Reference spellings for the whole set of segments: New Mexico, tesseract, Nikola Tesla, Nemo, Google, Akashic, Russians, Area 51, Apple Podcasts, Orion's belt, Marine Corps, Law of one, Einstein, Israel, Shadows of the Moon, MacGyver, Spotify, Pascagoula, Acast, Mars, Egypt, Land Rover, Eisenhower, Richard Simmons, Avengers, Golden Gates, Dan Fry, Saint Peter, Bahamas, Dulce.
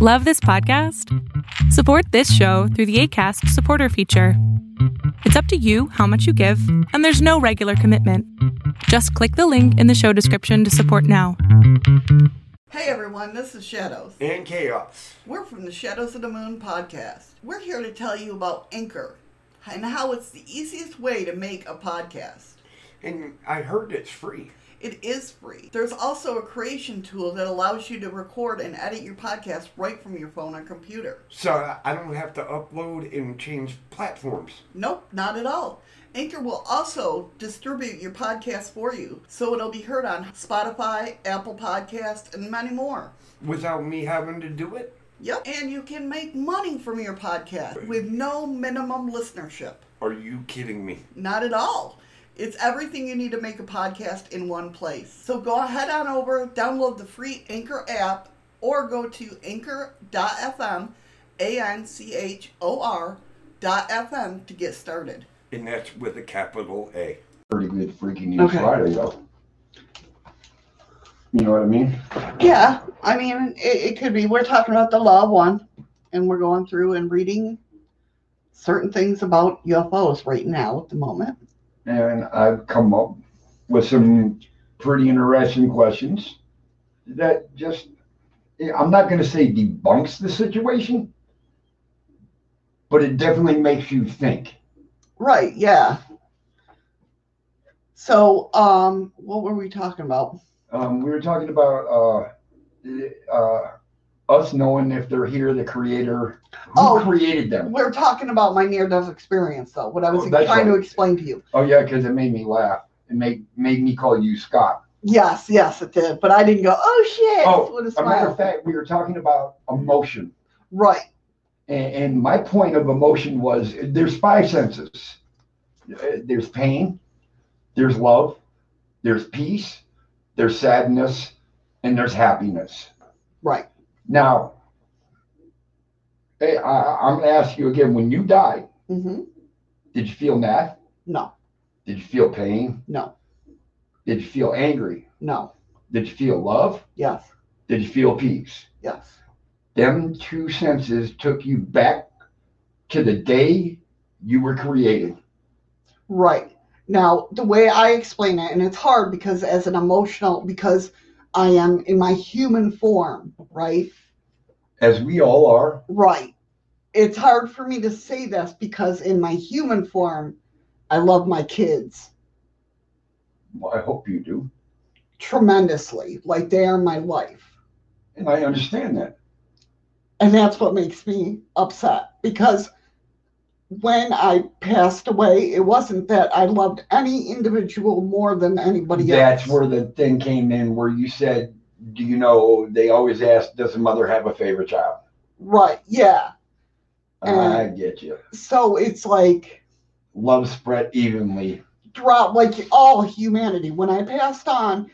Love this podcast? Support this show through the Acast supporter feature. It's up to you how much you give, and there's no regular commitment. Just click the link in the show description to support now. Hey everyone, this is Shadows. And Chaos. We're from the Shadows of the Moon podcast. We're here to tell you about Anchor and how it's the easiest way to make a podcast. And I heard it's free. It is free. There's also a creation tool that allows you to record and edit your podcast right from your phone or computer. So I don't have to upload and change platforms? Nope, not at all. Anchor will also distribute your podcast for you, so it'll be heard on Spotify, Apple Podcasts, and many more. Without me having to do it? Yep, and you can make money from your podcast with no minimum listenership. Are you kidding me? Not at all. It's everything you need to make a podcast in one place. So go ahead on over, download the free Anchor app, or go to anchor.fm, ANCHOR.fm to get started. And that's with a capital A. Pretty good freaking news okay. Friday, though. You know what I mean? Yeah. I mean, it could be. We're talking about the Law 1, and we're going through and reading certain things about UFOs right now at the moment. And I've come up with some pretty interesting questions that just, I'm not going to say debunks the situation, but it definitely makes you think. Right, yeah. So, what were we talking about? We were talking about us knowing if they're here, the creator, who created them. We're talking about my near-death experience, though, what I was trying to explain to you. Oh, yeah, because it made me laugh. It made me call you Scott. Yes, it did. But I didn't go, oh, shit. Oh, what a smile. Matter of fact, we were talking about emotion. Right. And my point of emotion was there's five senses. There's pain, there's love, there's peace, there's sadness, and there's happiness. Right. Now, hey, I'm going to ask you again, when you died, mm-hmm. Did you feel mad? No. Did you feel pain? No. Did you feel angry? No. Did you feel love? Yes. Did you feel peace? Yes. Them two senses took you back to the day you were created. Right. Now, the way I explain it, and it's hard because as an emotional, because I am in my human form, right? As we all are. Right. It's hard for me to say this because in my human form, I love my kids. Well, I hope you do. Tremendously. Like they are my life. And I understand that. And that's what makes me upset because when I passed away, it wasn't that I loved any individual more than anybody else. That's where the thing came in where you said, do you know, they always ask, does a mother have a favorite child? Right, yeah. I get you. So it's like... love spread evenly. Throughout, like, all humanity. When I passed on,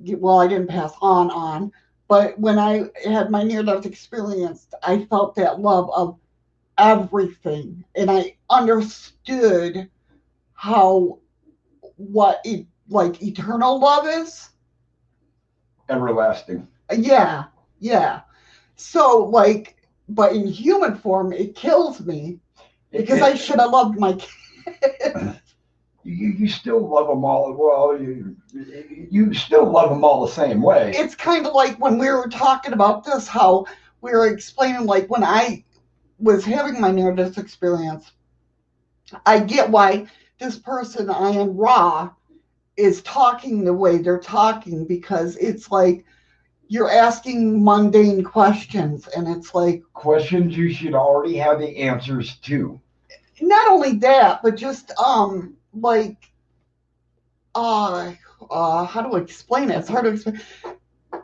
well, I didn't pass on, but when I had my near-death experience, I felt that love of everything, and I understood what eternal love is. Everlasting. Yeah. So but in human form, it kills me because I should have loved my kids. You still love them all. Well, you still love them all the same way. It's kind of like when we were talking about this, how we were explaining like when I was having my near-death experience, I get why this person, I am Ra, is talking the way they're talking because it's like you're asking mundane questions and it's like... questions you should already have the answers to. Not only that, but just how do I explain it? It's hard to explain.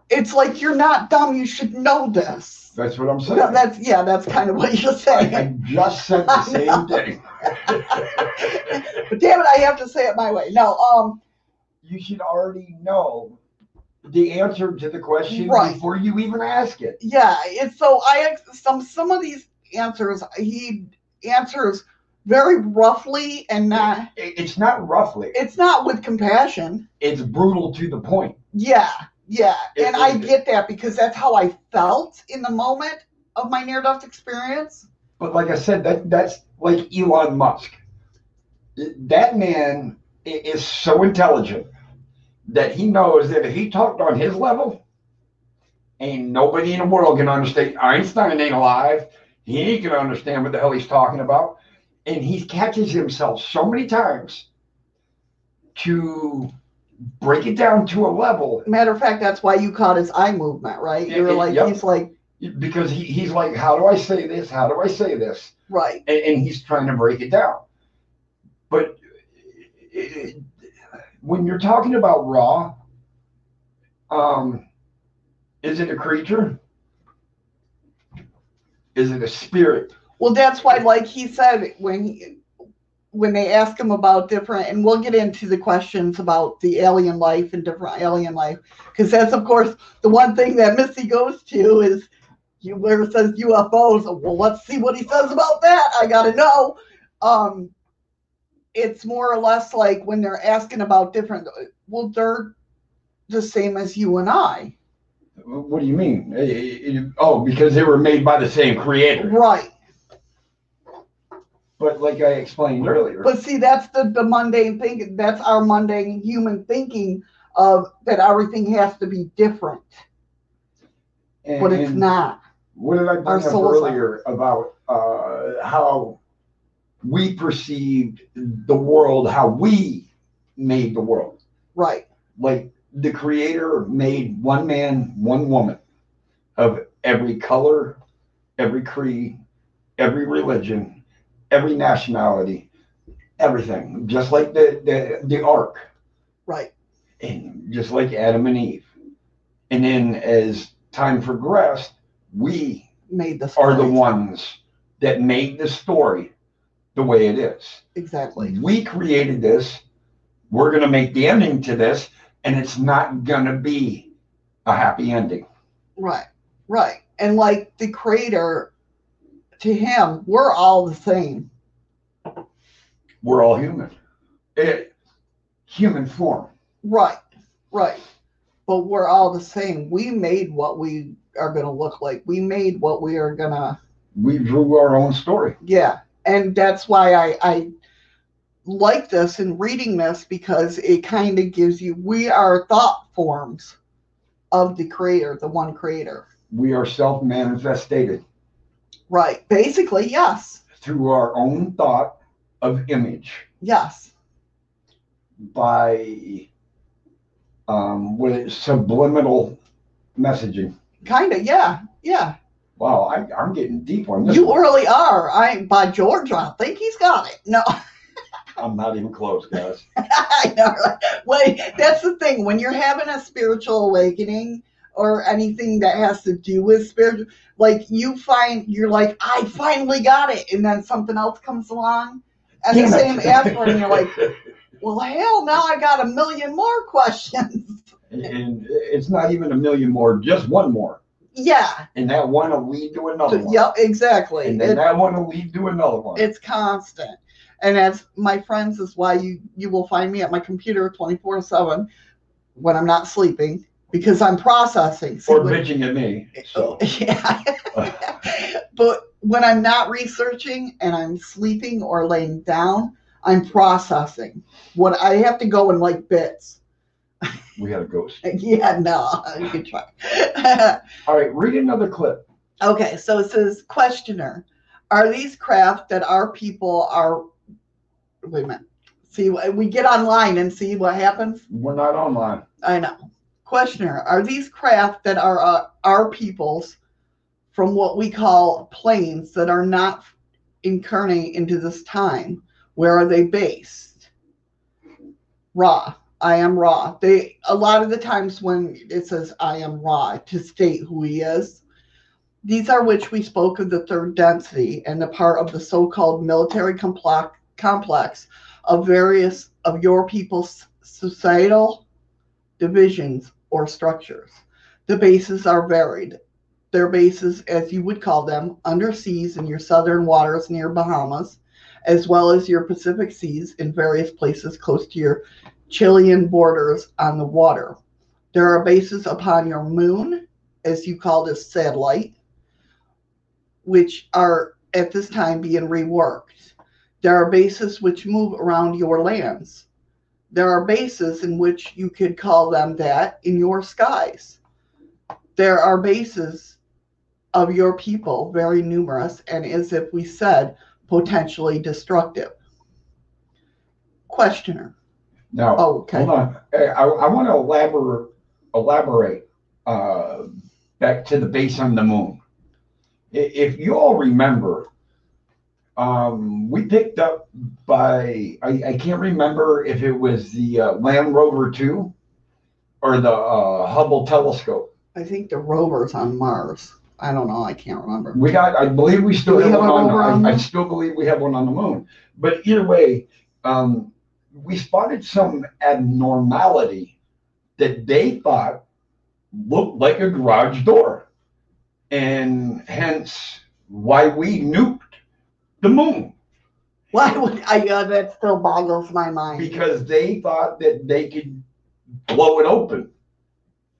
It's like you're not dumb. You should know this. That's what I'm saying. No, that's kind of what you're saying. I just said the same thing. But damn it, I have to say it my way. No, you should already know the answer to the question right before you even ask it. Yeah, it's so I some of these answers he answers very roughly and not. It's not roughly. It's not with compassion. It's brutal to the point. Yeah. Yeah, and I get that because that's how I felt in the moment. of my near-death experience. But like I said, that's like Elon Musk. That man is so intelligent that he knows that if he talked on his level, ain't nobody in the world can understand. Einstein ain't alive. He can understand what the hell he's talking about. And he catches himself so many times to break it down to a level. Matter of fact, that's why you caught his eye movement, right? You were like, yep. He's like... Because he's like, how do I say this? How do I say this? Right. And he's trying to break it down. But when you're talking about Ra, is it a creature? Is it a spirit? Well, that's why, like he said, when they ask him about different, and we'll get into the questions about the alien life and different alien life, because that's, of course, the one thing that Missy goes to is, where it says UFOs, well, let's see what he says about that. I got to know. It's more or less like when they're asking about different, well, they're the same as you and I. What do you mean? Oh, because they were made by the same creator. Right. But like I explained earlier. But see, that's the mundane thinking. That's our mundane human thinking of that everything has to be different. And, but it's not. What did I bring up earlier about how we perceived the world, how we made the world? Right. Like the creator made one man, one woman of every color, every creed, every religion, every nationality, everything, just like the ark, right? And just like Adam and Eve. And then as time progressed, we made the story. Are the ones that made the story the way it is. Exactly. We created this. We're going to make the ending to this, and it's not going to be a happy ending. Right, right. And like the creator... To him, we're all the same. We're all human. Human form. Right, right. But we're all the same. We made what we are going to look like. We made what we are going to... We drew our own story. Yeah, and that's why I like this and reading this, because it kind of gives you... We are thought forms of the creator, the one creator. We are self-manifested. Right. Basically, yes. Through our own thought of image. Yes. By subliminal messaging. Kind of, yeah. Yeah. Wow, I'm getting deep on this. You one. Really are. By George, I think he's got it. No. I'm not even close, guys. I know. Wait, that's the thing. When you're having a spiritual awakening... or anything that has to do with spiritual, like you find, you're like, I finally got it. And then something else comes along. And the same after, and you're like, well, hell, now I got a million more questions. And it's not even a million more, just one more. Yeah. And that one will lead to another one. Yep, exactly. And then that one will lead to another one. It's constant. And as my friends, is why you will find me at my computer 24/7 when I'm not sleeping. Because I'm processing. See, or bitching at me. So. Yeah. But when I'm not researching and I'm sleeping or laying down, I'm processing. What I have to go in like bits. We had a ghost. Yeah, no. You can try. All right, read another clip. Okay, so it says, questioner, are these craft that our people are... Wait a minute. See, we get online and see what happens. We're not online. I know. Questioner, are these craft that are our peoples from what we call planes that are not incarnating into this time? Where are they based? Ra. I am Ra. They, a lot of the times when it says I am Ra, to state who he is. These are which we spoke of the third density and the part of the so-called military complex of various of your people's societal divisions or structures. The bases are varied. Their bases, as you would call them, underseas in your southern waters near Bahamas, as well as your Pacific seas in various places close to your Chilean borders on the water. There are bases upon your moon, as you call this satellite, which are at this time being reworked. There are bases which move around your lands. There are bases in which you could call them that in your skies. There are bases of your people, very numerous, and as if we said, potentially destructive. Questioner. Now, hold on. I want to elaborate back to the base on the moon. If you all remember, we picked up by, I can't remember if it was the Land Rover 2 or the Hubble telescope. I think the rover's on Mars. I don't know. I can't remember. We got, I believe we still have one on the moon. I still believe we have one on the moon. But either way, we spotted some abnormality that they thought looked like a garage door. And hence why we nuked the moon. Why would I? That still boggles my mind. Because they thought that they could blow it open.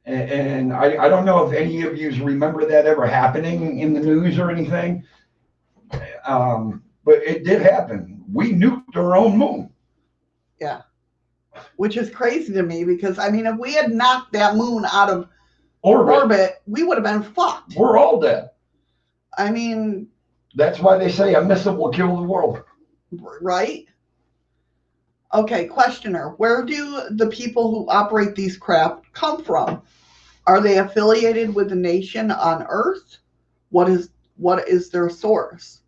And I don't know if any of you remember that ever happening in the news or anything. But it did happen. We nuked our own moon. Yeah. Which is crazy to me because, I mean, if we had knocked that moon out of orbit, we would have been fucked. We're all dead. I mean... That's why they say a missile will kill the world. Right? Okay, questioner. Where do the people who operate these craft come from? Are they affiliated with a nation on Earth? What is their source?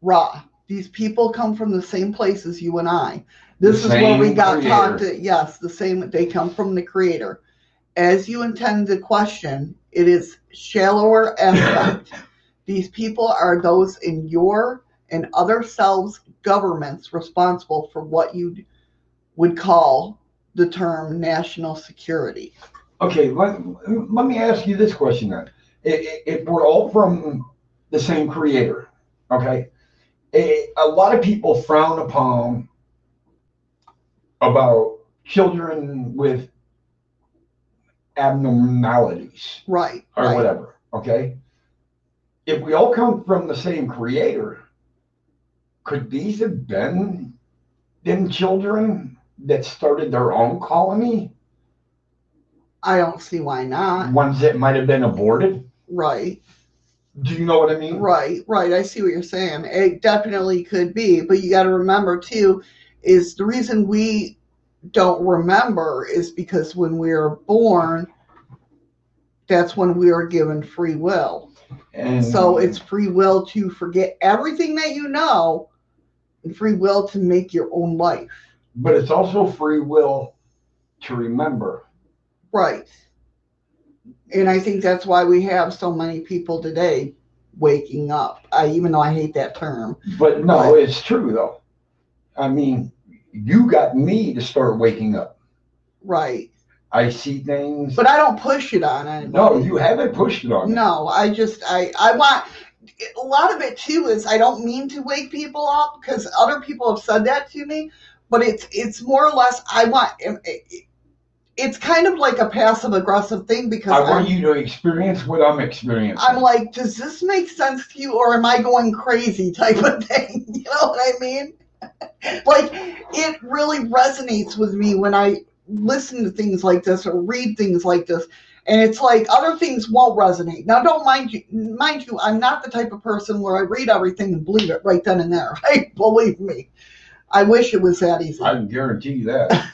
Ra. These people come from the same place as you and I. This is where we got taught to. Yes, the same. They come from the creator. As you intend the question, it is shallower aspect. These people are those in your and other selves' governments responsible for what you would call the term national security. Okay, let me ask you this question then. If we're all from the same creator, okay, a lot of people frown upon about children with abnormalities. Right. Or right. Whatever, okay? If we all come from the same creator, could these have been them children that started their own colony? I don't see why not. Ones that might have been aborted? Right. Do you know what I mean? Right. I see what you're saying. It definitely could be. But you got to remember, too, is the reason we don't remember is because when we are born, that's when we are given free will. And so it's free will to forget everything that you know and free will to make your own life. But it's also free will to remember. Right. And I think that's why we have so many people today waking up. Even though I hate that term. But no, it's true though. I mean, you got me to start waking up. Right. I see things. But I don't push it on anybody. No, you haven't pushed it on me. No, I want, a lot of it too is I don't mean to wake people up because other people have said that to me, but it's more or less, it's kind of like a passive aggressive thing because I want you to experience what I'm experiencing. I'm like, does this make sense to you or am I going crazy type of thing? You know what I mean? Like, it really resonates with me when I listen to things like this or read things like this, and it's like other things won't resonate. Now, don't mind you, I'm not the type of person where I read everything and believe it right then and there. Right? Believe me, I wish it was that easy. I can guarantee you that.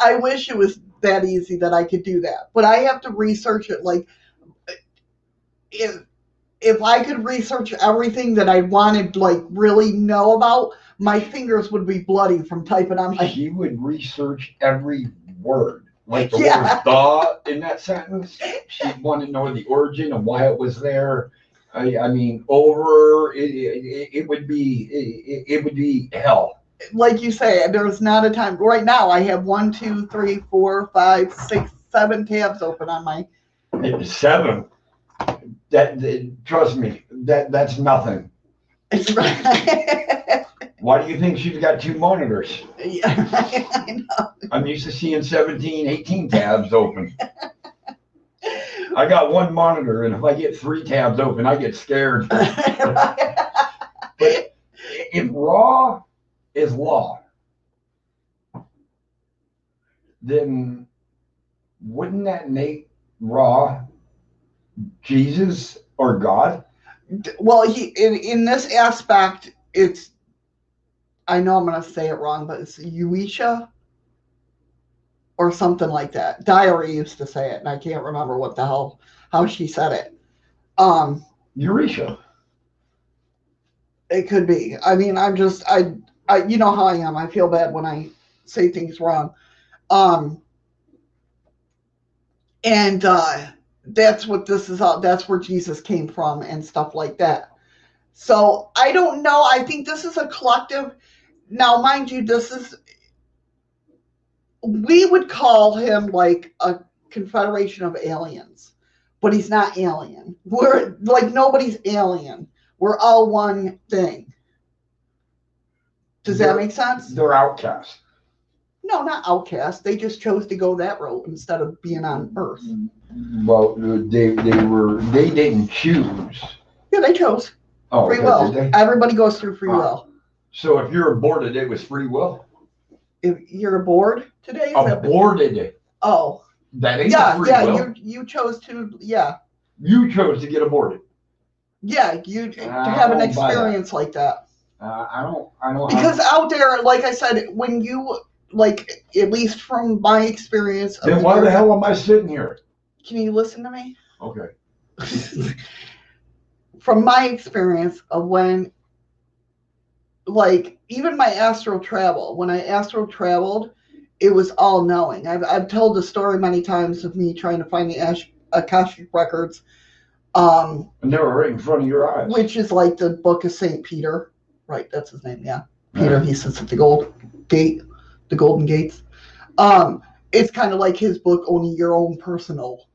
I wish it was that easy that I could do that, but I have to research it. Like, if I could research everything that I wanted, like really know about. My fingers would be bloody from typing on my... She would research every word. Like the word "da" in that sentence. She'd want to know the origin and why it was there. I mean, over... It would be hell. Like you say, there's not a time... Right now, I have 7 tabs open on my... 7? Trust me, that's nothing. It's right. Why do you think she's got 2 monitors? Yeah, I know. I'm used to seeing 17, 18 tabs open. I got one monitor, and if I get three tabs open, I get scared. But if Ra is law, then wouldn't that make Ra Jesus or God? Well, he in this aspect, it's, I know I'm going to say it wrong, but it's Uisha or something like that. Diary used to say it, and I can't remember what the hell, how she said it. Urisha. It could be. I mean, I'm just, I you know how I am. I feel bad when I say things wrong. And that's what this is all. That's where Jesus came from and stuff like that. So I don't know. I think this is a collective. Now, mind you, this is, we would call him like a confederation of aliens, but he's not alien. We're like, nobody's alien. We're all one thing. Does that make sense? They're outcasts. No, not outcasts. They just chose to go that route instead of being on Earth. Well, they didn't choose. Yeah, they chose. Oh, free will. Everybody goes through free will. So if you're aborted, it was free will? If you're aborted today? Aborted. Oh. That ain't free will. Yeah, you chose to, yeah. You chose to get aborted. Yeah, you to have an experience like that. I don't. Because out there, like I said, when you, like, at least from my experience. Then why the hell am I sitting here? Can you listen to me? Okay. From my experience of when, like, even my astral travel, when I astral traveled, it was all knowing. I've told the story many times of me trying to find the Akashic records. They were right in front of your eyes. Which is like the book of Saint Peter. Right, that's his name, yeah. Peter, right. He sits at the Golden Gates. It's kind of like his book, only your own personal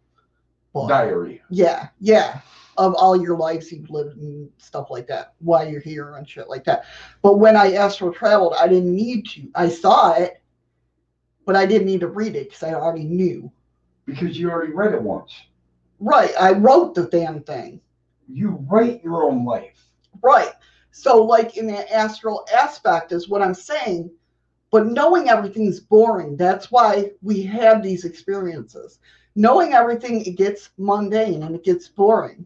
book. Diary. Yeah, yeah. Of all your lives you've lived and stuff like that, why you're here and shit like that. But when I astral traveled, I didn't need to. I saw it, but I didn't need to read it because I already knew. Because you already read it once. Right. I wrote the damn thing. You write your own life. Right. So like in the astral aspect is what I'm saying, but knowing everything's boring. That's why we have these experiences. Knowing everything, it gets mundane and it gets boring.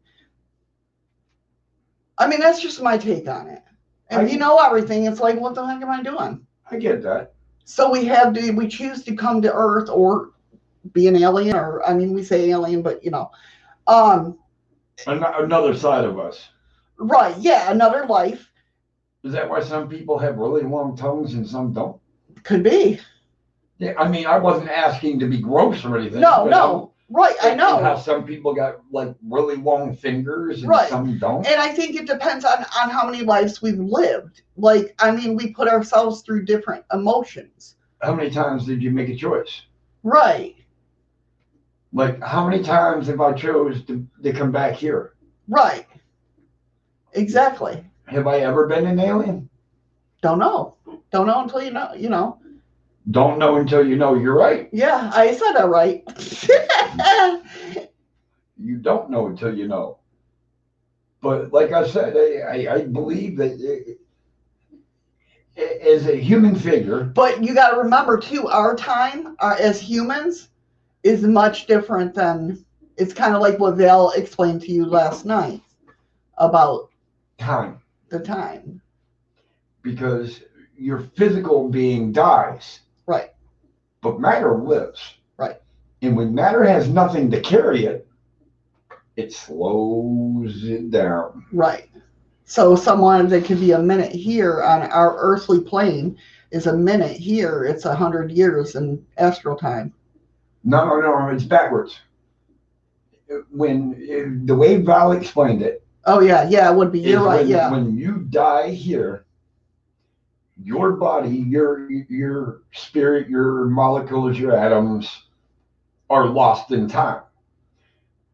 I mean, that's just my take on it. If you know everything, it's like, what the heck am I doing? I get that. So we choose to come to Earth or be an alien, or, I mean, we say alien, but, you know. Another side of us. Right, yeah, another life. Is that why some people have really long tongues and some don't? Could be. Yeah, I mean, I wasn't asking to be gross or anything. No. Right, I know. How some people got like really long fingers and some don't. And I think it depends on how many lives we've lived. Like, I mean, we put ourselves through different emotions. How many times did you make a choice? Right. Like, how many times have I chose to come back here? Right. Exactly. Have I ever been an alien? Don't know. Don't know until you know, you know. Don't know until you know you're right. Yeah, I said that right. You don't know until you know. But like I said, I believe that as a human figure. But you got to remember, too, our time as humans is much different than, it's kind of like what Val explained to you last night about time. The time. Because your physical being dies. Right. But matter lives. Right. And when matter has nothing to carry it, it slows it down. Right. So someone that could be a minute here on our earthly plane is a minute here. It's 100 years in astral time. No. It's backwards. When the way Val explained it. Oh, yeah. It would be. You're right. Yeah. When you die here, your body, your spirit, your molecules, your atoms are lost in time.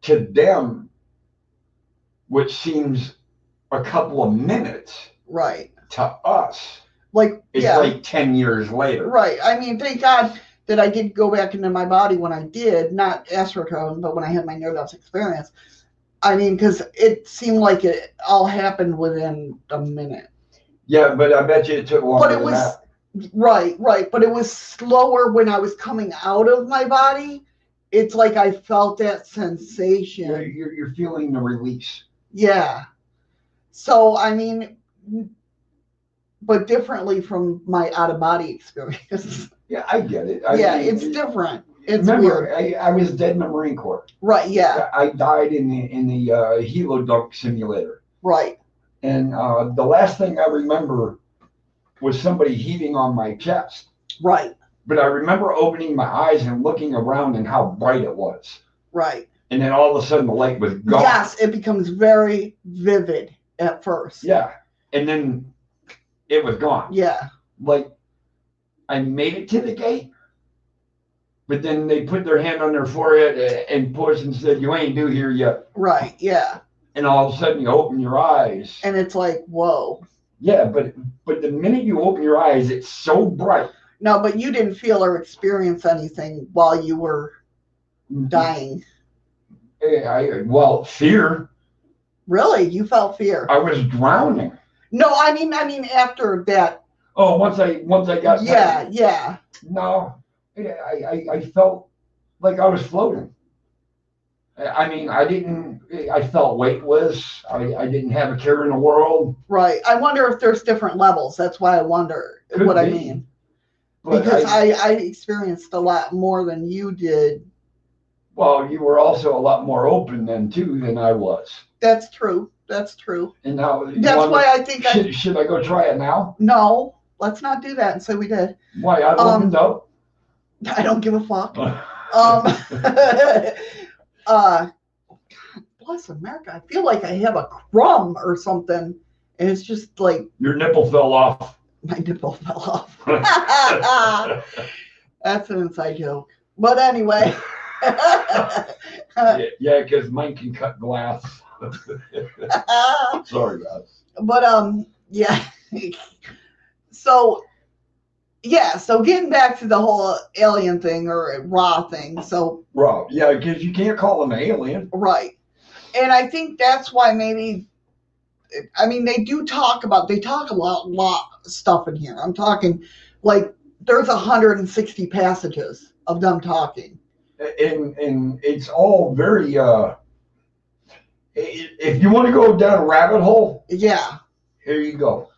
To them, which seems a couple of minutes, right? To us, like it's like 10 years later, right? I mean, thank God that I did go back into my body when I did, not astrotone, but when I had my near-death experience. I mean, because it seemed like it all happened within a minute. Yeah, but I bet you it took longer than that. Right. But it was slower when I was coming out of my body. It's like I felt that sensation. You're feeling the release. Yeah. So, I mean, but differently from my out-of-body experience. Yeah, I get it. It's different. It's remember, weird. I was dead in the Marine Corps. Right, yeah. I died in the helo dunk simulator. Right. And the last thing I remember was somebody heaving on my chest. Right. But I remember opening my eyes and looking around and how bright it was. Right. And then all of a sudden the light was gone. Yes, it becomes very vivid at first. Yeah. And then it was gone. Yeah. Like, I made it to the gate, but then they put their hand on their forehead and pushed and said, you ain't due here yet. Right, yeah. And all of a sudden you open your eyes. And it's like, whoa. Yeah, but the minute you open your eyes, it's so bright. No, but you didn't feel or experience anything while you were dying. Well, fear. Really? You felt fear? I was drowning. No, I mean after that. Oh, once I got. Yeah, tired. Yeah. No, I felt like I was floating. I mean, I felt weightless. I didn't have a care in the world. Right. I wonder if there's different levels. That's why I wonder. Could what be. I mean. But because I experienced a lot more than you did. Well, you were also a lot more open than I was. That's true. That's true. And now that's why I think should I go try it now? No, let's not do that. And so we did. Why? I opened up. I don't give a fuck. God bless America. I feel like I have a crumb or something, and it's just like your nipple fell off. My nipple fell off. That's an inside joke. But anyway. Yeah, because mine can cut glass. Sorry, guys. But, yeah. So getting back to the whole alien thing or Ra thing. So Ra, yeah, because you can't call them an alien. Right. And I think that's why maybe... I mean, they talk a lot of stuff in here. I'm talking, like, there's 160 passages of them talking. And it's all very, if you want to go down a rabbit hole. Yeah. Here you go.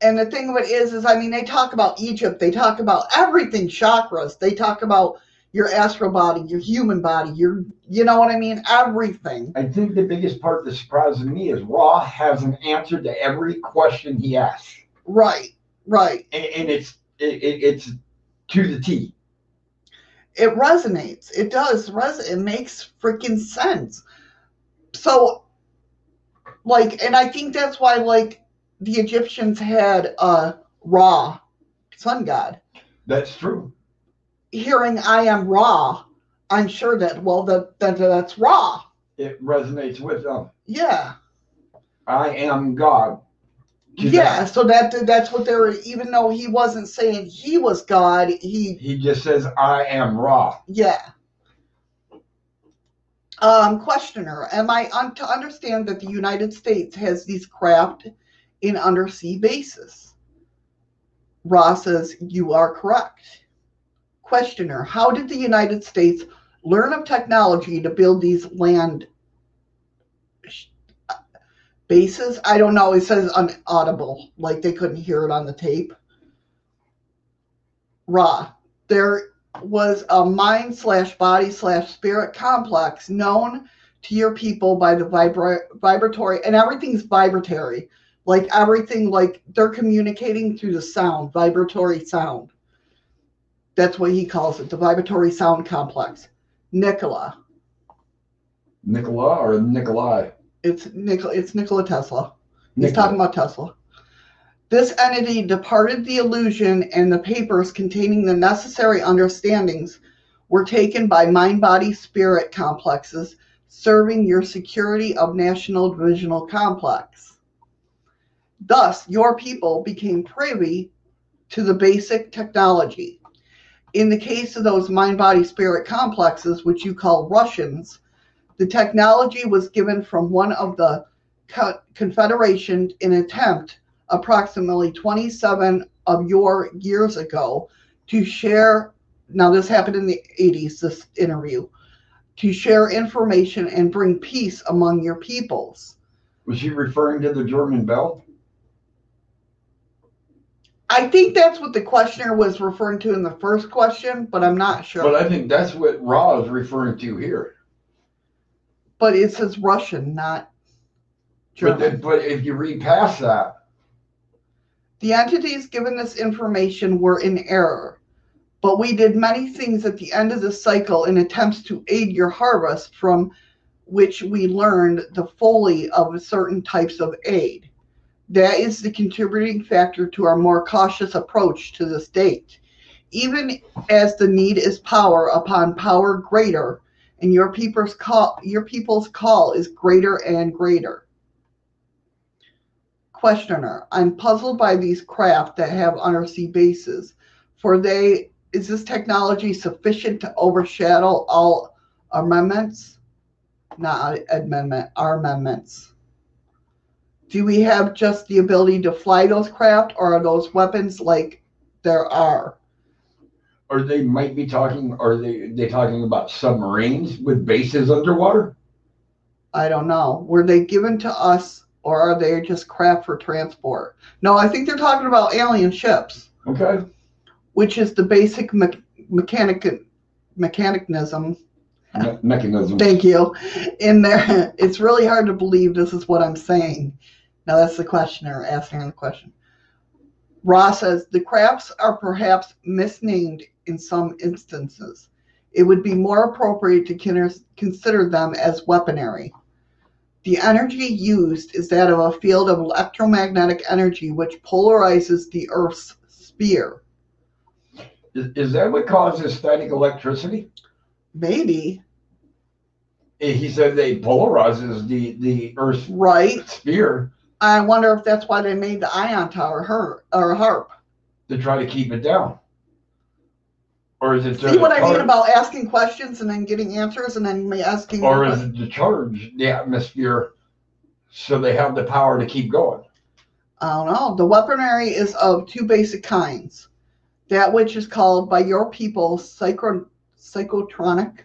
And the thing of it is, I mean, they talk about Egypt. They talk about everything, chakras. They talk about your astral body, your human body, you know what I mean? Everything. I think the biggest part that surprises me is Ra has an answer to every question he asks. Right. And it's to the T. It resonates. It does resonate. It makes freaking sense. So, like, and I think that's why, like, the Egyptians had Ra, sun god. That's true. Hearing I am Ra, I'm sure that, well, that's Ra. It resonates with them. Yeah. I am God. Yeah, so that's what they're, even though he wasn't saying he was God, he just says, I am Ra. Yeah. Questioner, am I to understand that the United States has these craft in undersea bases? Ra says, you are correct. Questioner, how did the United States learn of technology to build these land bases? I don't know. It says unaudible, like they couldn't hear it on the tape. Ra, there was a mind/body/spirit complex known to your people by the vibratory, and everything's vibratory. Like everything, like they're communicating through the sound, vibratory sound. That's what he calls it, the vibratory sound complex. Nikola or Nikolai? It's Nikola Tesla. He's talking about Tesla. This entity departed the illusion, and the papers containing the necessary understandings were taken by mind-body-spirit complexes serving your security of national divisional complex. Thus, your people became privy to the basic technology. in the case of those mind-body-spirit complexes, which you call Russians, the technology was given from one of the Confederation in an attempt approximately 27 of your years ago to share, now this happened in the 80s, this interview, to share information and bring peace among your peoples. Was she referring to the German belt? I think that's what the questioner was referring to in the first question, but I'm not sure. But I think that's what Ra is referring to here. But it says Russian, not German. But if you read past that. The entities given this information were in error, but we did many things at the end of the cycle in attempts to aid your harvest, from which we learned the folly of certain types of aid. That is the contributing factor to our more cautious approach to this date. Even as the need is power upon power greater, and your people's call is greater and greater. Questioner, I'm puzzled by these craft that have undersea bases. Is this technology sufficient to overshadow all armaments? Not armaments. Do we have just the ability to fly those craft, or are those weapons like there are? Or they might be talking, are they talking about submarines with bases underwater? I don't know. Were they given to us, or are they just craft for transport? No, I think they're talking about alien ships. Okay. Which is the basic mechanism. Mechanism. Thank you. In there, it's really hard to believe this is what I'm saying. Now that's the questioner asking the question. Ra says, the crafts are perhaps misnamed in some instances. It would be more appropriate to consider them as weaponry. The energy used is that of a field of electromagnetic energy which polarizes the Earth's sphere. Is that what causes static electricity? Maybe. He said they polarizes the Earth's right sphere. I wonder if that's why they made the ion tower or harp. To try to keep it down. Or is it see what I mean about asking questions and then getting answers and then asking. Or is it to charge the atmosphere so they have the power to keep going? I don't know. The weaponry is of two basic kinds. That which is called by your people psychotronic,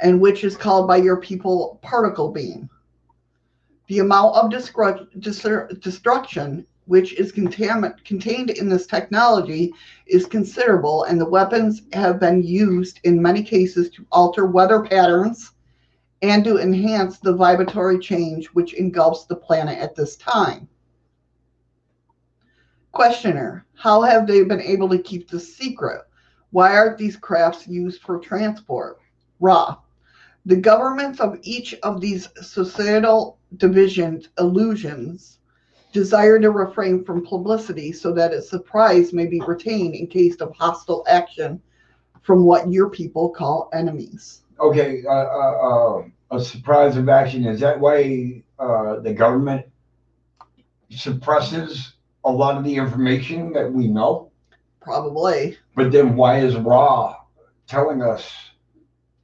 and which is called by your people particle beam. The amount of destruction which is contained in this technology is considerable, and the weapons have been used in many cases to alter weather patterns and to enhance the vibratory change which engulfs the planet at this time. Questioner, how have they been able to keep this secret? Why aren't these crafts used for transport? Ra, the governments of each of these societal divisions, illusions, desire to refrain from publicity so that its surprise may be retained in case of hostile action from what your people call enemies. Okay, a surprise of action. Is that why the government suppresses a lot of the information that we know? Probably. But then why is Ra telling us?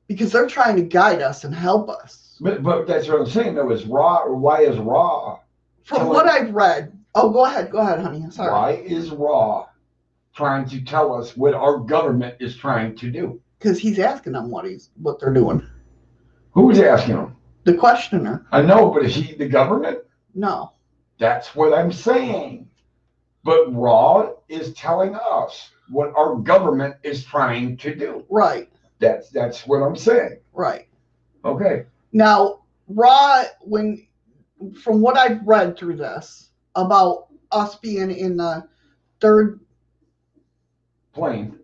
Because they're trying to guide us and help us. But that's what I'm saying, though, is Ra, why is Ra? From what I've read. Oh, go ahead, honey. I'm sorry. Why is Ra trying to tell us what our government is trying to do? Because he's asking them what they're doing. Who's asking them? The questioner. I know, but is he the government? No. That's what I'm saying. But Ra is telling us what our government is trying to do. Right. That's what I'm saying. Right. Okay. Now, Ra, from what I've read through this, about us being in the third plane,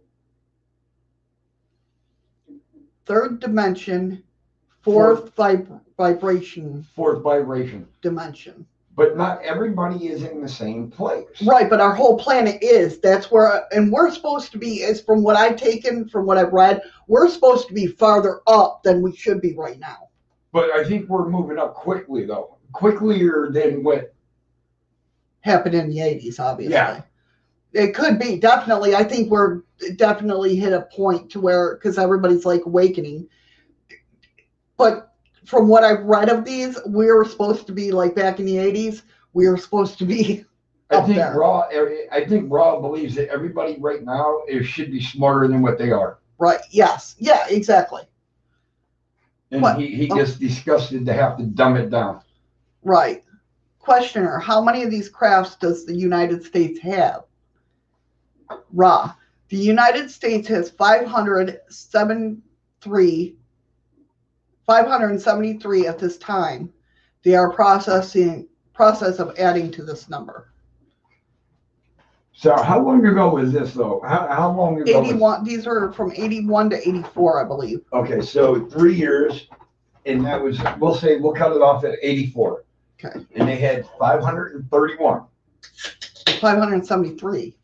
third dimension, fourth vibration dimension. But not everybody is in the same place. Right, but our whole planet is. That's where, and we're supposed to be, is from what I've taken, from what I've read, we're supposed to be farther up than we should be right now. But I think we're moving up quickly, though. Quicklier than what happened in the 80s, obviously. Yeah. It could be, definitely. I think we're definitely hit a point to where, because everybody's like awakening. But from what I've read of these, we were supposed to be like back in the 80s. We were supposed to be. I think Ra believes that everybody right now should be smarter than what they are. Right. Yes. Yeah. Exactly. And he gets disgusted to have to dumb it down. Right. Questioner: how many of these crafts does the United States have? Ra: the United States has 573 at this time. They are process of adding to this number. So how long ago was this, though? How long ago? 81. These are from 81 to 84, I believe. Okay, so 3 years, and that was, we'll cut it off at 84. Okay. And they had 531. 573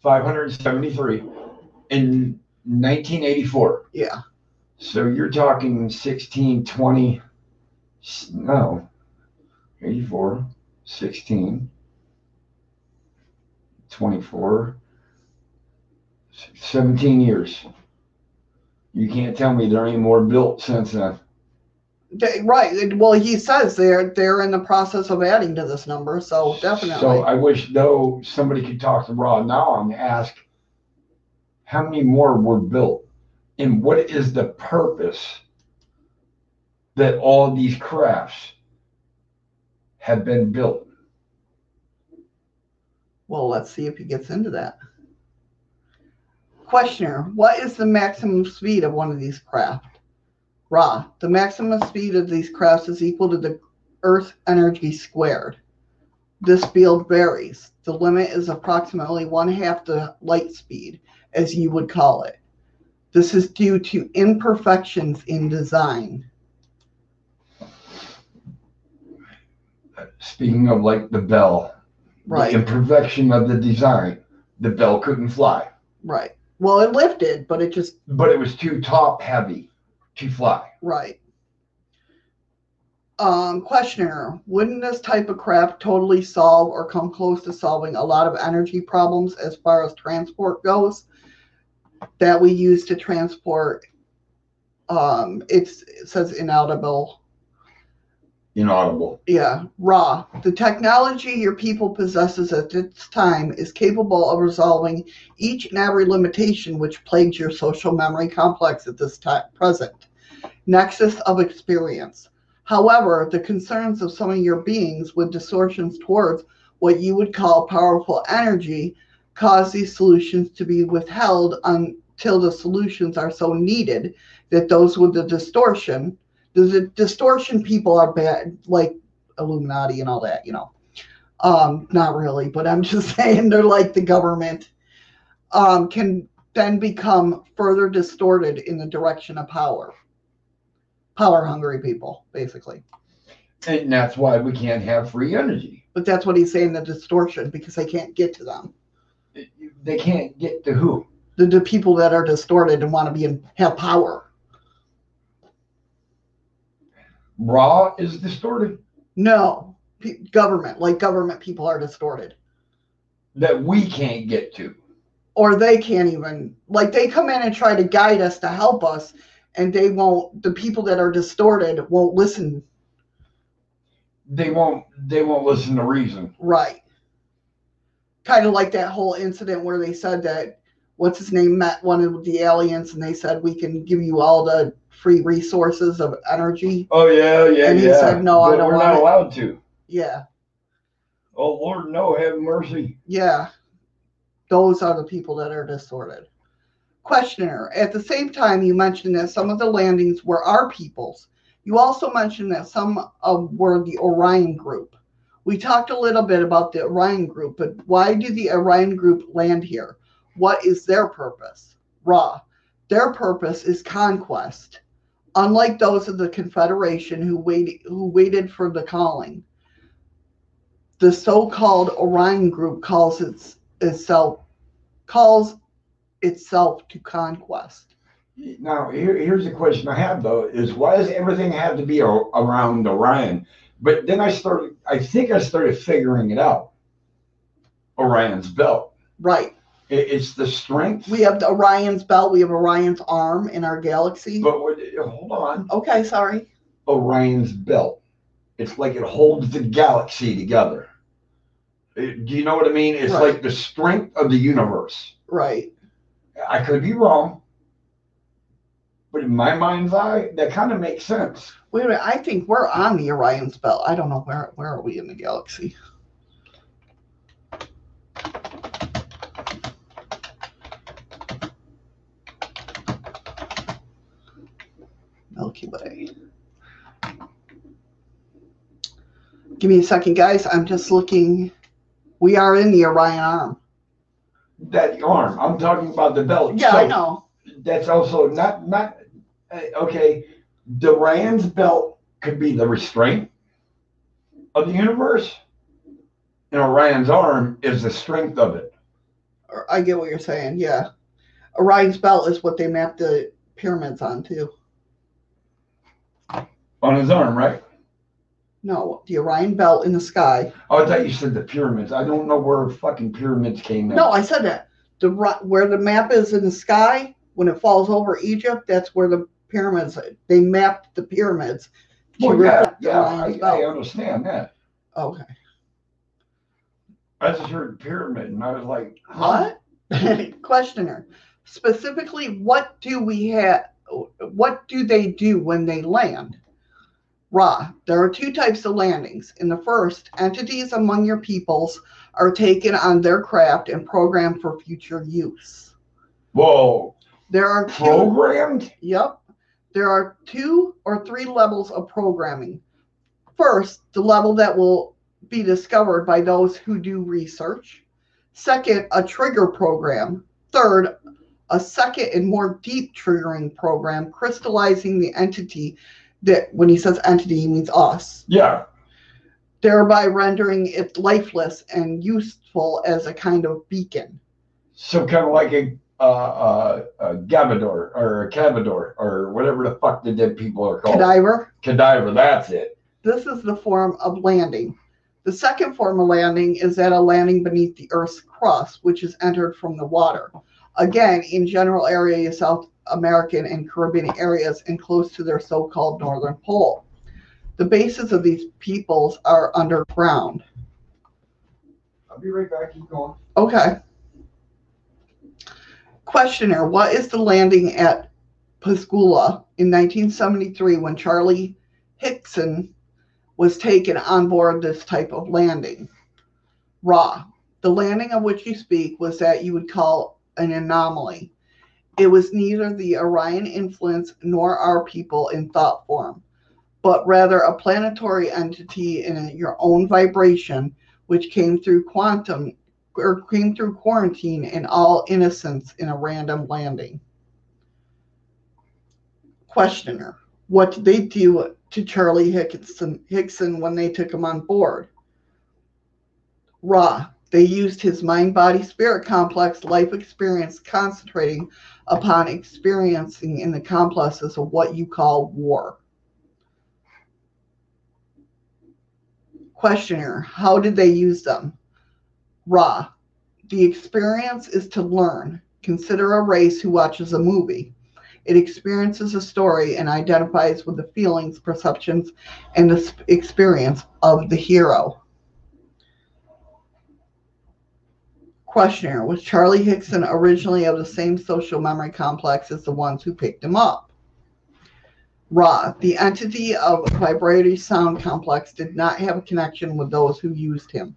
in 1984. Yeah. So you're talking 84, 16, 24, 17 years. You can't tell me there ain't more built since then. Right. Well, he says they're in the process of adding to this number, so definitely. So I wish, though, somebody could talk to Ra now and ask how many more were built and what is the purpose that all of these crafts have been built. Well, let's see if he gets into that. Questioner: what is the maximum speed of one of these craft? Ra: the maximum speed of these crafts is equal to the Earth's energy squared. This field varies. The limit is approximately 1/2 the light speed, as you would call it. This is due to imperfections in design. Speaking of like the bell, right? The imperfection of the design, the bell couldn't fly. Right. Well, it lifted, but it was too top heavy to fly. Right. Questioner: wouldn't this type of craft totally solve or come close to solving a lot of energy problems as far as transport goes that we use to transport? It says inaudible. Yeah. Ra: the technology your people possesses at this time is capable of resolving each and every limitation which plagues your social memory complex at this time present nexus of experience. However, the concerns of some of your beings with distortions towards what you would call powerful energy cause these solutions to be withheld until the solutions are so needed that those with the distortion. The distortion people are bad, like Illuminati and all that, you know. Not really, but I'm just saying they're like the government, can then become further distorted in the direction of power. Power-hungry people, basically. And that's why we can't have free energy. But that's what he's saying, the distortion, because they can't get to them. They can't get to who? The people that are distorted and want to have power. Ra is distorted? No. Government people are distorted. That we can't get to. Or they can't even, they come in and try to guide us to help us, and they won't, the people that are distorted won't listen. They won't listen to reason. Right. Kind of like that whole incident where they said that, what's his name, met one of the aliens, and they said, we can give you all the free resources of energy. Oh, yeah. And he said, no, but I don't want it. We're not allowed to. Yeah. Oh, Lord, no, have mercy. Yeah. Those are the people that are distorted. Questioner: at the same time, you mentioned that some of the landings were our peoples. You also mentioned that were the Orion group. We talked a little bit about the Orion group, but why do the Orion group land here? What is their purpose? Ra: their purpose is conquest. Unlike those of the Confederation who waited for the calling, the so-called Orion group calls itself to conquest. Now, here's a question I have, though, is why does everything have to be around Orion? But then I think I started figuring it out. Orion's belt. Right. It's the strength. We have the Orion's belt. We have Orion's arm in our galaxy. But hold on. Okay, sorry. Orion's belt. It's like it holds the galaxy together. Do you know what I mean? It's right. Like the strength of the universe. Right. I could be wrong. But in my mind's eye, that kind of makes sense. Wait a minute. I think we're on the Orion's belt. I don't know. Where are we in the galaxy? Milky Way. Give me a second, guys. I'm just looking. We are in the Orion arm. That arm. I'm talking about the belt. Yeah, so I know. That's also not okay. The Orion's belt could be the restraint of the universe, and Orion's arm is the strength of it. I get what you're saying. Yeah, Orion's belt is what they mapped the pyramids on too. On his arm, right? No, the Orion belt in the sky. Oh, I thought you said the pyramids. I don't know where fucking pyramids came in. No, I said that. Where the map is in the sky, when it falls over Egypt, that's where the pyramids, they mapped the pyramids. Well, I understand that. Okay. I just heard pyramid, and I was like, huh? What? Questioner. Specifically, what do we have? What do they do when they land? Ra, there are two types of landings. In the first, entities among your peoples are taken on their craft and programmed for future use. Whoa. There are programmed? Yep. There are 2 or 3 levels of programming. First, the level that will be discovered by those who do research. Second, a trigger program. Third, a second and more deep triggering program, crystallizing the entity. That when he says entity, he means us. Yeah. Thereby rendering it lifeless and useful as a kind of beacon. So kind of like a gavador or a cavador or whatever the fuck the dead people are called. Cadaver. Cadaver, that's it. This is the form of landing. The second form of landing is that a landing beneath the Earth's crust, which is entered from the water. Again, in general area South American and Caribbean areas and close to their so-called northern pole. The bases of these peoples are underground. I'll be right back. Keep going. Okay. Questioner, what is the landing at Pascagoula in 1973 when Charlie Hickson was taken on board this type of landing? Ra, the landing of which you speak was that you would call an anomaly. It was neither the Orion influence nor our people in thought form, but rather a planetary entity in your own vibration, which came through quarantine in all innocence in a random landing. Questioner, what did they do to Charlie Hickson when they took him on board? Ra. They used his mind-body-spirit complex life experience, concentrating upon experiencing in the complexes of what you call war. Questioner, how did they use them? Ra, the experience is to learn. Consider a race who watches a movie. It experiences a story and identifies with the feelings, perceptions, and the experience of the hero. Questioner, was Charlie Hickson originally of the same social memory complex as the ones who picked him up? Ra, the entity of vibratory sound complex did not have a connection with those who used him.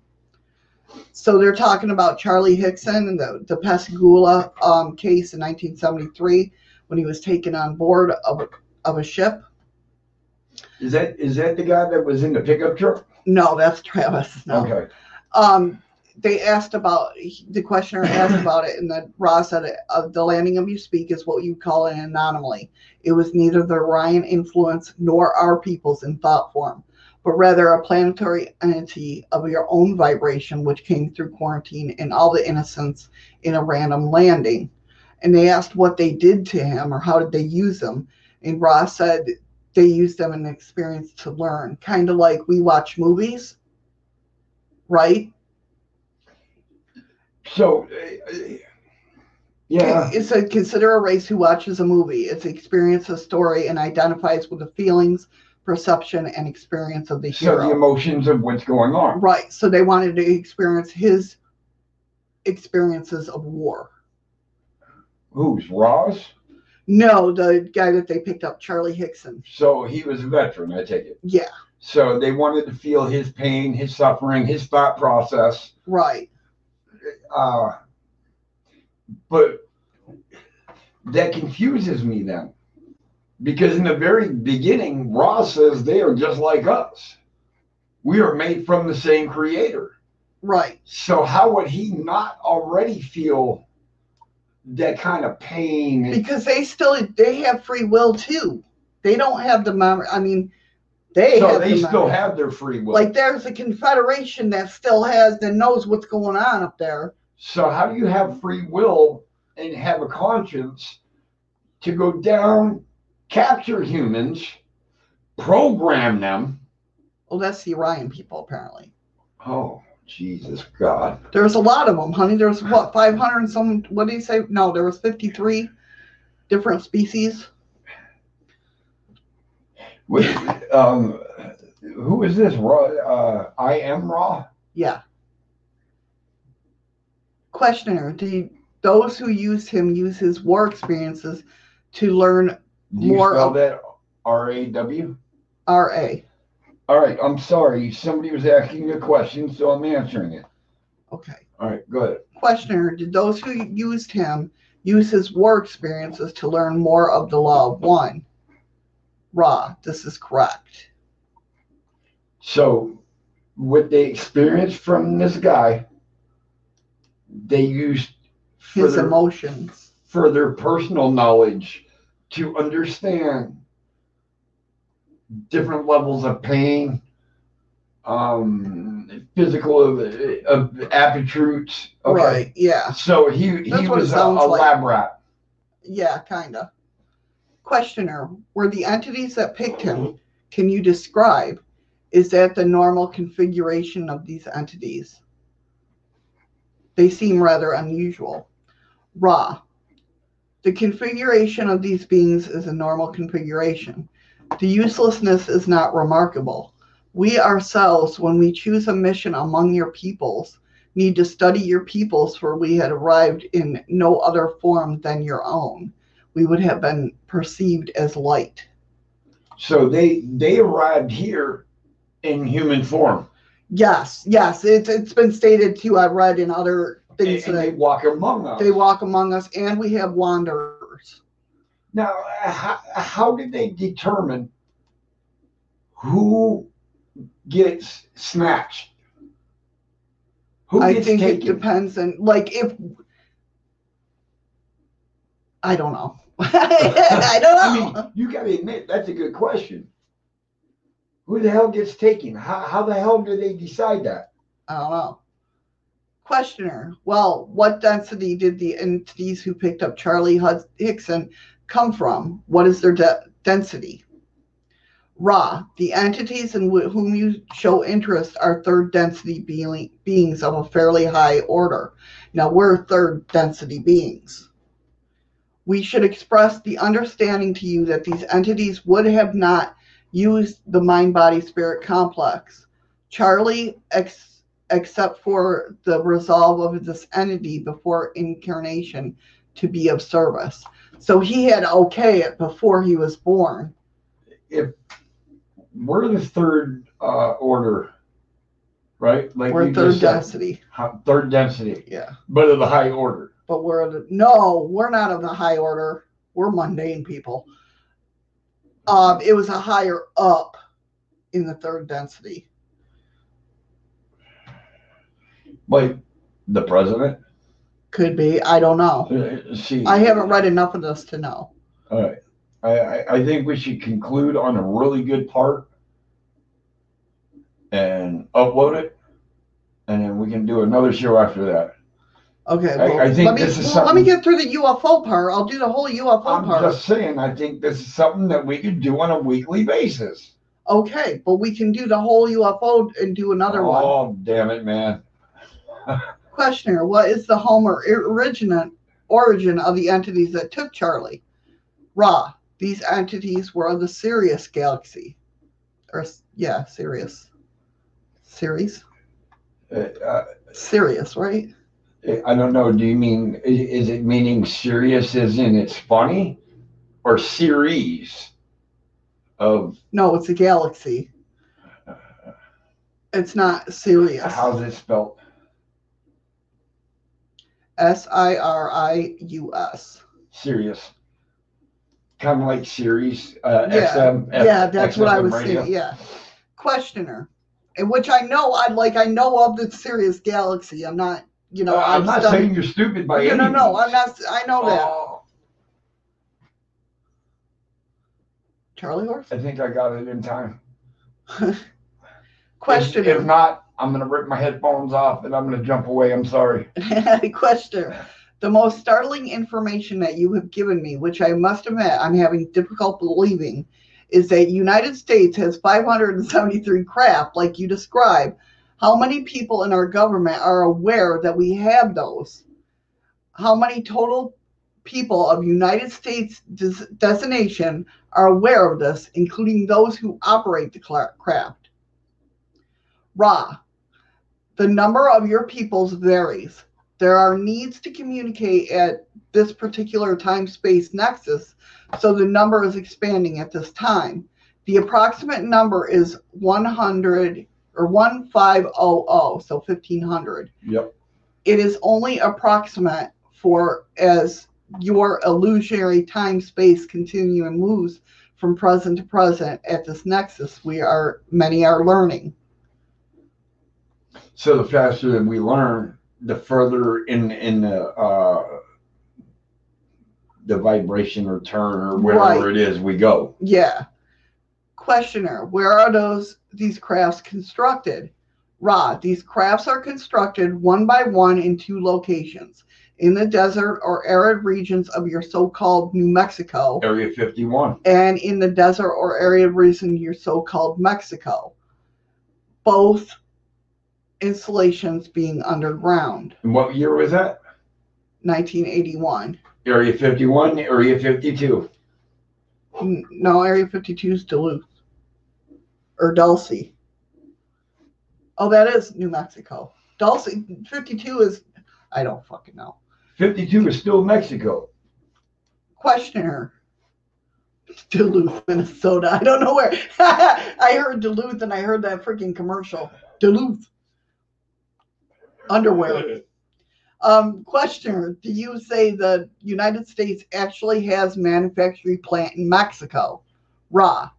So they're talking about Charlie Hickson and the Pascagoula case in 1973 when he was taken on board of a ship. Is that the guy that was in the pickup truck? No, that's Travis. No. Okay. They asked about, the questioner asked about it, and then Ra said, the landing of you speak is what you call an anomaly. It was neither the Orion influence nor our peoples in thought form, but rather a planetary entity of your own vibration, which came through quarantine and all the innocents in a random landing. And they asked what they did to him or how did they use him. And Ra said they used them in an experience to learn, kind of like we watch movies, right? So Yeah. It's a consider a race who watches a movie. It's experience a story and identifies with the feelings, perception, and experience of the hero. So the emotions of what's going on. Right. So they wanted to experience his experiences of war. Who's Ross? No, the guy that they picked up, Charlie Hickson. So he was a veteran, I take it. Yeah. So they wanted to feel his pain, his suffering, his thought process. Right. But that confuses me then, because in the very beginning, Ra says they are just like us. We are made from the same creator. Right. So how would he not already feel that kind of pain? Because they have free will too. They don't have the memory. I mean, they still have their free will. Like there's a Confederation that still has that knows what's going on up there. So how do you have free will and have a conscience to go down, capture humans, program them? Well, that's the Orion people, apparently. Oh, Jesus God. There's a lot of them, honey. There's, what, 500 and some, what did he say? No, there was 53 different species. Who is this? Ra? I am Ra? Yeah. Questioner, those who use him use his war experiences to learn more. Do you spell that R-A-W? R-A. All right, I'm sorry. Somebody was asking a question, so I'm answering it. Okay. All right, go ahead. Questioner, did those who used him use his war experiences to learn more of the law of one? Ra, this is correct. So, what they experienced from this guy, they used his emotions for their personal knowledge to understand different levels of pain, physical aptitudes. Okay. Right, yeah. So he was a lab rat. Yeah, kind of. Questioner, were the entities that picked him, can you describe, is that the normal configuration of these entities? They seem rather unusual. Ra, the configuration of these beings is a normal configuration. The uselessness is not remarkable. We ourselves, when we choose a mission among your peoples, need to study your peoples, for we had arrived in no other form than your own. We would have been perceived as light. So they arrived here in human form. Yes. It's been stated too. I've read in other things that they walk among us. They walk among us, and we have wanderers. Now, how did they determine who gets snatched? I think it depends on, like, if I don't know. I don't know. I mean, you got to admit that's a good question. Who the hell gets taken? How the hell do they decide that? I don't know. Questioner, well, what density did the entities who picked up Charlie Hickson come from? What is their density? Ra, the entities in whom you show interest are third density beings of a fairly high order. Now, we're third density beings. We should express the understanding to you that these entities would have not used the mind-body-spirit complex. Charlie, except for the resolve of this entity before incarnation to be of service. So he had okay it before he was born. If we're the third order, right? Like we're third density. Third density. Yeah. But of the high order. But we're not of the high order. We're mundane people. It was a higher up in the third density. Like the president? Could be. I don't know. I haven't read enough of this to know. All right. I think we should conclude on a really good part and upload it, and then we can do another show after that. Okay, well, let me get through the UFO part. I'll do the whole UFO part. I'm just saying, I think this is something that we could do on a weekly basis. Okay, but we can do the whole UFO and do another one. Oh, damn it, man. Questioner, what is the home or originate origin of the entities that took Charlie. Ra, these entities were of the Sirius galaxy. Or, yeah, Sirius. Series? Sirius, right? I don't know. Do you mean, is it meaning Sirius as in it's funny? Or series of... No, it's a galaxy. It's not Sirius. How's it spelled? Sirius. Sirius. Kind of like series. Yeah. That's what I was saying. Yeah. Questioner. Which I know, I know of the Sirius galaxy. I'm not, you know. I'm not saying you're stupid by any means. No, I'm not. I know that. Charlie Horse? I think I got it in time. Questioner. If not, I'm going to rip my headphones off and I'm going to jump away. I'm sorry. Questioner. The most startling information that you have given me, which I must admit I'm having difficult believing, is that United States has 573 craft, like you describe. How many people in our government are aware that we have those? How many total people of United States designation are aware of this, including those who operate the craft? Ra, the number of your peoples varies. There are needs to communicate at this particular time-space nexus, so the number is expanding at this time. The approximate number is 100 or 1500, so 1500. Yep. It is only approximate for as your illusionary time-space continuum moves from present to present at this nexus. Many are learning. So the faster that we learn, the further in the vibration or turn or whatever right. It is we go. Yeah. Questioner, where are these crafts constructed? Ra, these crafts are constructed one by one in two locations, in the desert or arid regions of your so-called New Mexico. Area 51. And in the desert or arid region of your so-called Mexico. Both installations being underground. And what year was that? 1981. Area 51, Area 52. No, Area 52 is Duluth. Or Dulce. Oh, that is New Mexico. Dulce, 52 is, I don't fucking know. 52 is still Mexico. Questioner. Duluth, Minnesota. I don't know where. I heard Duluth and I heard that freaking commercial. Duluth. Underwear. Questioner, do you say the United States actually has manufacturing plant in Mexico? Ra,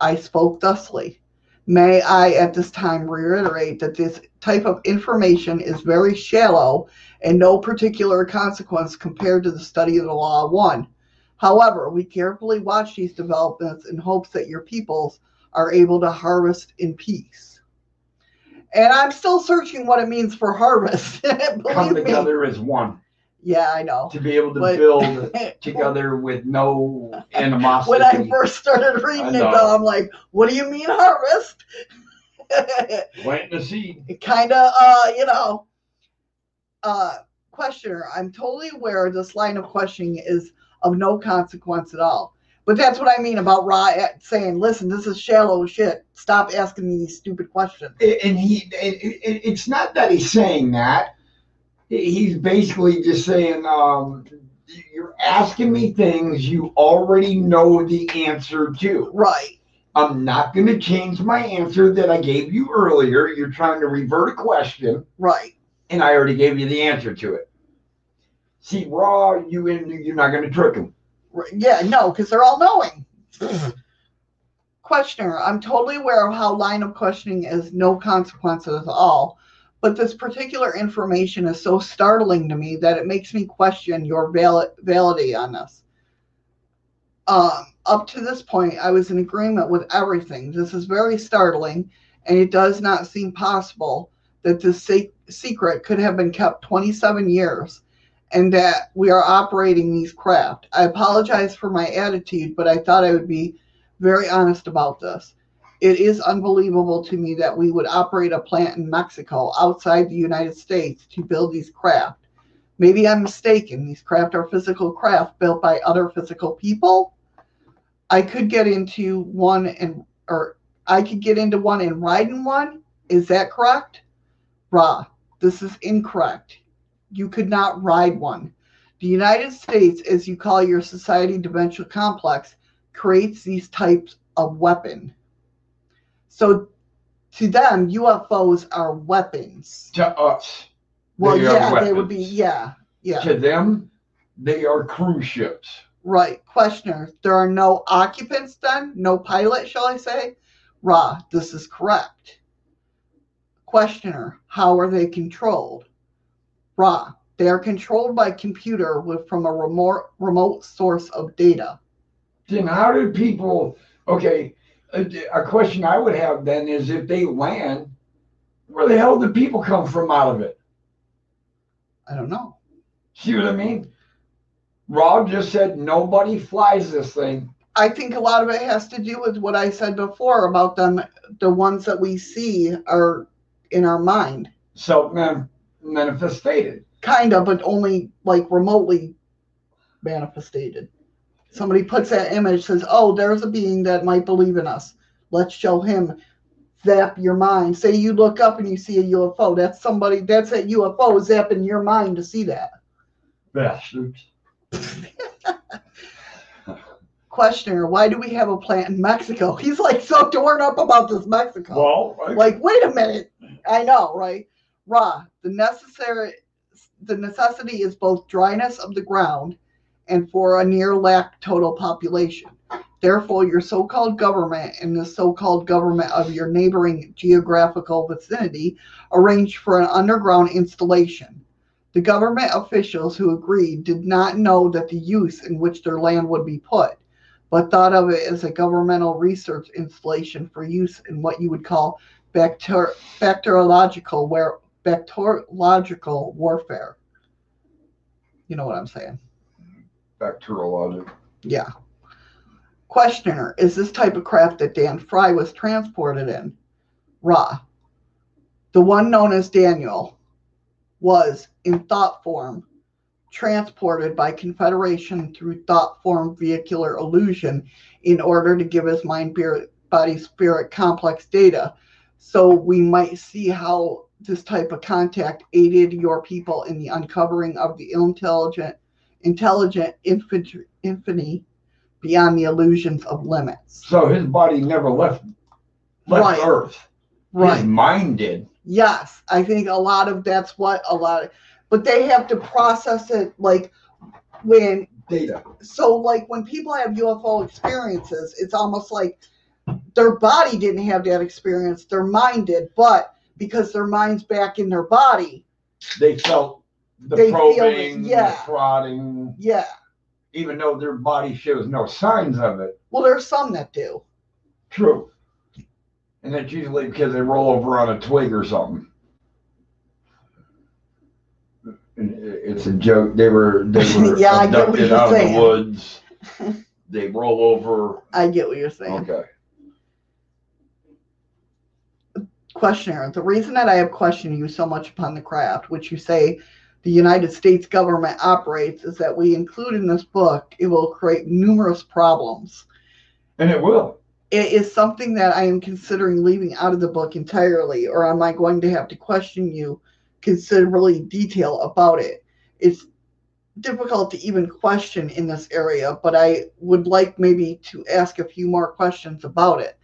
I spoke thusly. May I at this time reiterate that this type of information is very shallow and no particular consequence compared to the study of the Law 1. However, we carefully watch these developments in hopes that your peoples are able to harvest in peace. And I'm still searching what it means for harvest. Come together as one. Yeah, I know. To be able to build together with no animosity. When I first started reading it, though, I'm like, what do you mean harvest? Planting a seed. Kind of, you know. Questioner, I'm totally aware this line of questioning is of no consequence at all. But that's what I mean about Ra saying, listen, this is shallow shit. Stop asking me these stupid questions. And it's not that he's saying that. He's basically just saying, you're asking me things you already know the answer to. Right. I'm not going to change my answer that I gave you earlier. You're trying to revert a question. Right. And I already gave you the answer to it. See, Ra, you're not going to trick him. Yeah, no, because they're all knowing. Questioner, I'm totally aware of how line of questioning is no consequences at all, but this particular information is so startling to me that it makes me question your validity on this. Up to this point, I was in agreement with everything. This is very startling, and it does not seem possible that this secret could have been kept 27 years. And that we are operating these craft. I apologize for my attitude, but I thought I would be very honest about this. It is unbelievable to me that we would operate a plant in Mexico outside the United States to build these craft. Maybe I'm mistaken. These craft are physical craft built by other physical people. I could get into one and ride in one. Is that correct? Ra, this is incorrect. You could not ride one. The United States, as you call your society dimensional complex, creates these types of weapon. So to them, UFOs are weapons. To us. Well, yeah, they would be, yeah. To them, they are cruise ships. Right. Questioner, there are no occupants then? No pilot, shall I say? Ra, this is correct. Questioner, how are they controlled? Ra, they are controlled by computer from a remote source of data. Then how do people, okay, a question I would have then is if they land, where the hell do people come from out of it? I don't know. See what I mean? Rob just said nobody flies this thing. I think a lot of it has to do with what I said before about them. The ones that we see are in our mind. So manifested. Kind of, but only like remotely manifested. Somebody puts that image, says, oh, there's a being that might believe in us. Let's show him. Zap your mind. Say you look up and you see a UFO. That's somebody, that's that UFO zapping your mind to see that. Bastards. Questioner, why do we have a plant in Mexico? He's like so torn up about this Mexico. Well, like, wait a minute. I know, right? Ra, the necessity is both dryness of the ground and for a near lack total population. Therefore, your so-called government and the so-called government of your neighboring geographical vicinity arranged for an underground installation. The government officials who agreed did not know that the use in which their land would be put, but thought of it as a governmental research installation for use in what you would call bacteriological warfare. You know what I'm saying? Bacteriological. Yeah. Questioner, is this type of craft that Dan Fry was transported in? Ra, the one known as Daniel, was, in thought form, transported by Confederation through thought form vehicular illusion in order to give his mind, body, spirit complex data. So we might see how this type of contact aided your people in the uncovering of the intelligent infamy beyond the illusions of limits. So his body never left right. Earth. Right. His mind did. Yes. I think a lot of that's what a lot of, but they have to process it like when data. So like when people have UFO experiences, it's almost like their body didn't have that experience. Their mind did, but because their mind's back in their body, they felt the probing, the prodding. Yeah. Even though their body shows no signs of it. Well, there's some that do. True. And that's usually because they roll over on a twig or something. It's a joke. They were abducted out of the woods. They roll over. I get what you're saying. Okay. Questioner, the reason that I have questioned you so much upon the craft, which you say the United States government operates, is that we include in this book, it will create numerous problems. And it will. It is something that I am considering leaving out of the book entirely, or am I going to have to question you considerably detail about it? It's difficult to even question in this area, but I would like maybe to ask a few more questions about it.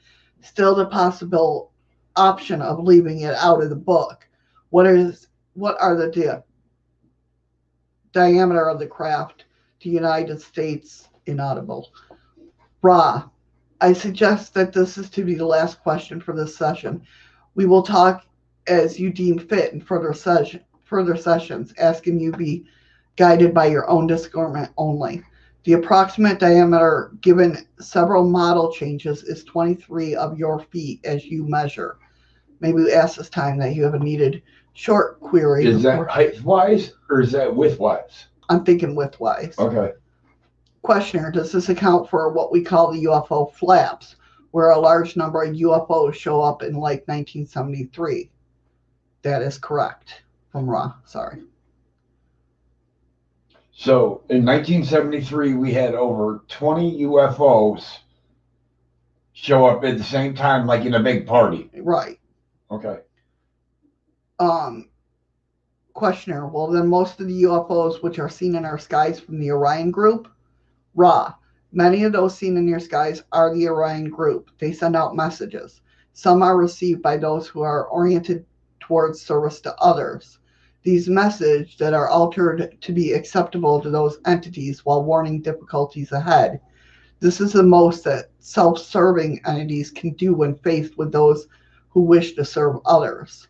Still the possible option of leaving it out of the book. What are the diameter of the craft to United States inaudible? Ra, I suggest that this is to be the last question for this session. We will talk as you deem fit in further sessions, asking you be guided by your own discernment only. The approximate diameter given several model changes is 23 of your feet as you measure. Maybe we ask this time that you have a needed short query. Is that height-wise or is that width-wise? I'm thinking width-wise. Okay. Questioner, does this account for what we call the UFO flaps, where a large number of UFOs show up in like 1973? That is correct. From Ra, sorry. So in 1973, we had over 20 UFOs show up at the same time, like in a big party. Right. Okay. Questioner, well, then most of the UFOs which are seen in our skies from the Orion group? Ra, many of those seen in your skies are the Orion group. They send out messages. Some are received by those who are oriented towards service to others. These messages that are altered to be acceptable to those entities while warning difficulties ahead. This is the most that self-serving entities can do when faced with those who wish to serve others.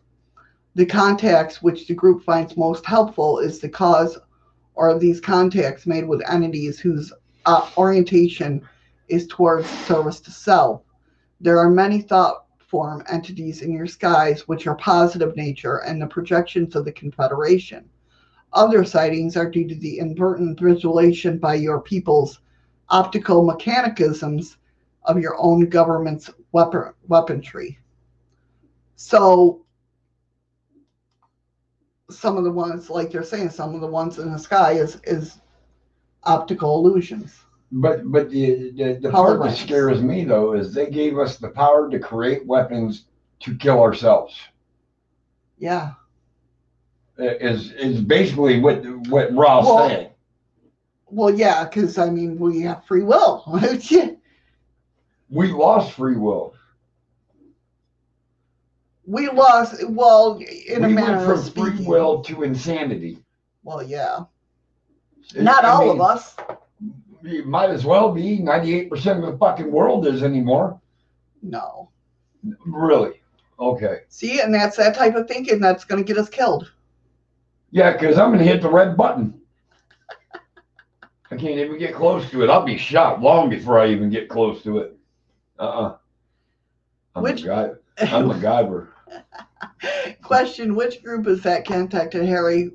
The contacts which the group finds most helpful is the cause or these contacts made with entities whose orientation is towards service to self. There are many thought form entities in your skies which are positive nature and the projections of the Confederation. Other sightings are due to the inadvertent visualization by your people's optical mechanisms of your own government's weaponry. So some of the ones, like you're saying, some of the ones in the sky is optical illusions. But the part that scares me, though, is they gave us the power to create weapons to kill ourselves. Yeah. Is basically what Ra's saying. Well, yeah, because, I mean, we have free will. We lost free will. We lost, well, in a manner of speaking. We went from free will to insanity. Well, yeah. Not all of us. You might as well be. 98% of the fucking world is anymore. No. Really? Okay. See, and that's that type of thinking that's going to get us killed. Yeah, because I'm going to hit the red button. I can't even get close to it. I'll be shot long before I even get close to it. I'm MacGyver. Question, which group is that contacted Harry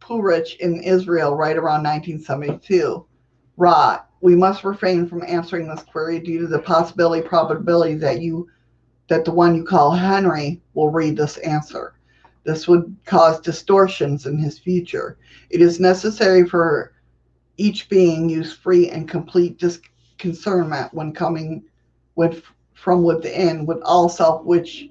Purich in Israel right around 1972? Ra, we must refrain from answering this query due to the probability that the one you call Henry will read this answer. This would cause distortions in his future. It is necessary for each being use free and complete discernment when coming from within with all self, which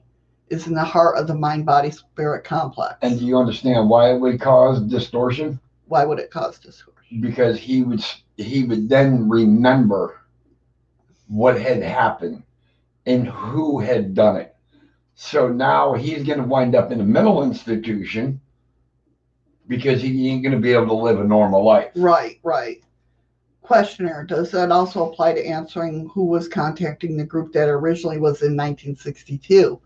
is in the heart of the mind-body-spirit complex. And do you understand why it would cause distortion? Why would it cause distortion? Because he would then remember what had happened and who had done it. So now he's going to wind up in a mental institution because he ain't going to be able to live a normal life. Right, right. Questioner, does that also apply to answering who was contacting the group that originally was in 1962?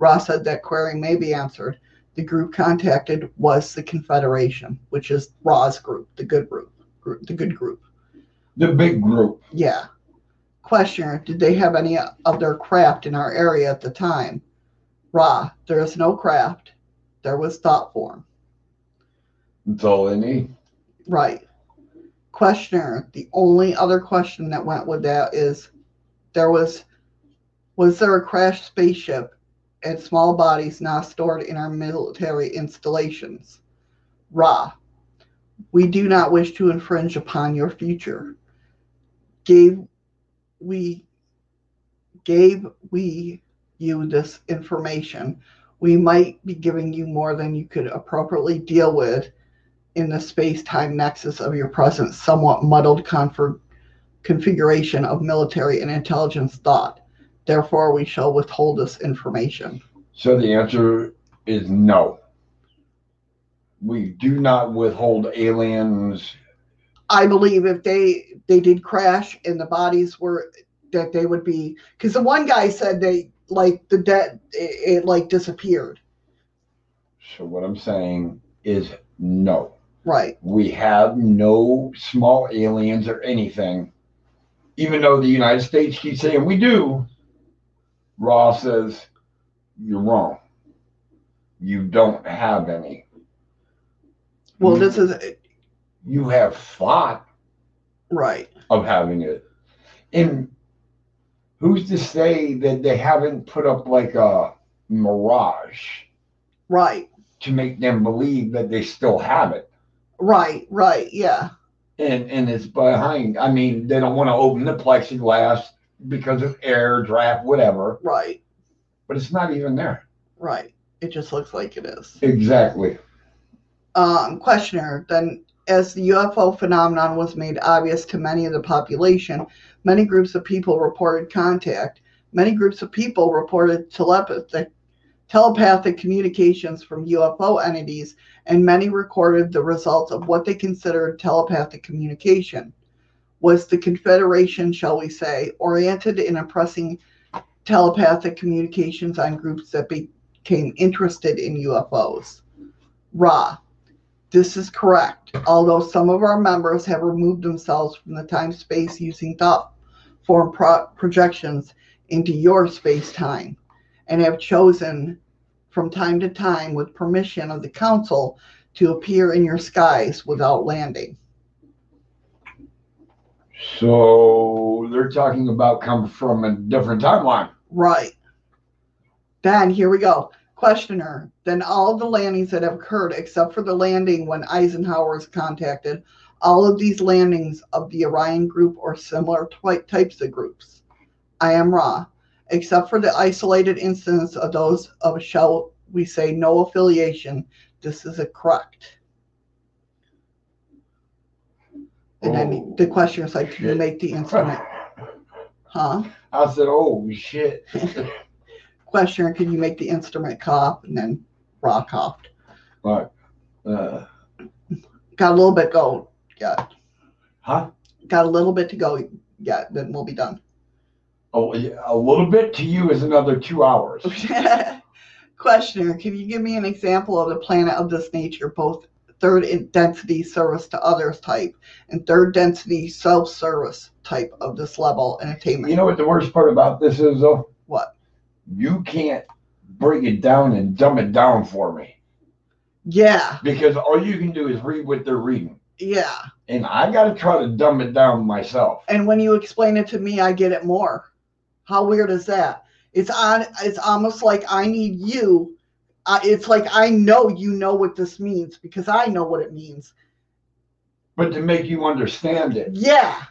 Ross said that query may be answered. The group contacted was the Confederation, which is Ra's group, the good group. The big group. Yeah. Questioner, did they have any of their craft in our area at the time? Ra, there is no craft. There was thought form. That's all they need. Right. Questioner, the only other question that went with that is, was there a crashed spaceship and small bodies now stored in our military installations? Ra, we do not wish to infringe upon your future. Gave we you this information. We might be giving you more than you could appropriately deal with in the space-time nexus of your present somewhat muddled configuration of military and intelligence thought. Therefore, we shall withhold this information. So the answer is no. We do not withhold aliens. I believe if they did crash and the bodies were, that they would be, because the one guy said they, like, the dead, it like disappeared. So what I'm saying is no. Right. We have no small aliens or anything, even though the United States keeps saying we do. Ra says, you're wrong. You don't have any. Well, this is... You have thought right of having it. And who's to say that they haven't put up like a mirage? Right. To make them believe that they still have it. Right, yeah. And it's behind, I mean, they don't want to open the plexiglass because of air, draft, whatever. Right. But it's not even there. Right. It just looks like it is. Exactly. Questioner, then as the UFO phenomenon was made obvious to many of the population, many groups of people reported contact. Many groups of people reported telepathic communications from UFO entities, and many recorded the results of what they considered telepathic communication. Was the Confederation, shall we say, oriented in impressing telepathic communications on groups that became interested in UFOs? Ra, this is correct, although some of our members have removed themselves from the time-space using thought-form projections into your space-time, and have chosen from time to time, with permission of the Council, to appear in your skies without landing. So they're talking about come from a different timeline. Right. Then, here we go. Questioner, then all the landings that have occurred, except for the landing when Eisenhower is contacted, all of these landings of the Orion group or similar types of groups. I am Ra. Except for the isolated instance of those of, shall we say, no affiliation, this is correct. And then the questioner is like, can you make the instrument? Huh? I said, oh, shit. Questioner, can you make the instrument cough? And then Ra coughed. Right. Got a little bit to go. Yeah. Huh? Got a little bit to go. Yeah, then we'll be done. Oh, a little bit to you is another 2 hours. Questioner, can you give me an example of a planet of this nature, both third density service to others type and third density self-service type of this level and attainment? You know what the worst part about this is, though? What? You can't break it down and dumb it down for me. Yeah. Because all you can do is read what they're reading. Yeah. And I got to try to dumb it down myself. And when you explain it to me, I get it more. How weird is that? It's almost like I need you. It's like I know you know what this means because I know what it means. But to make you understand it. Yeah.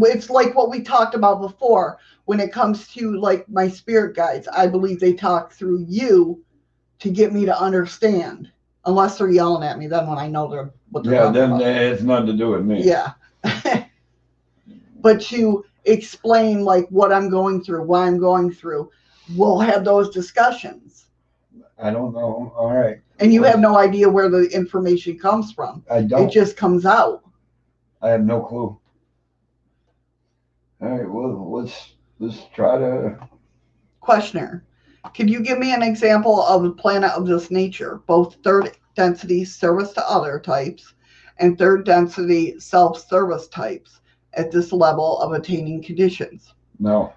It's like what we talked about before when it comes to like my spirit guides. I believe they talk through you to get me to understand. Unless they're yelling at me. Then when I know they're what they're talking about. Yeah, then it's nothing to do with me. Yeah. But you explain like what I'm going through, why I'm going through. We'll have those discussions. I don't know. All right. And you have no idea where the information comes from. I don't. It just comes out. I have no clue. All right. Well, let's try to. Questioner, can you give me an example of a planet of this nature, both third density service to other types and third density self-service types? At this level of attaining conditions? No.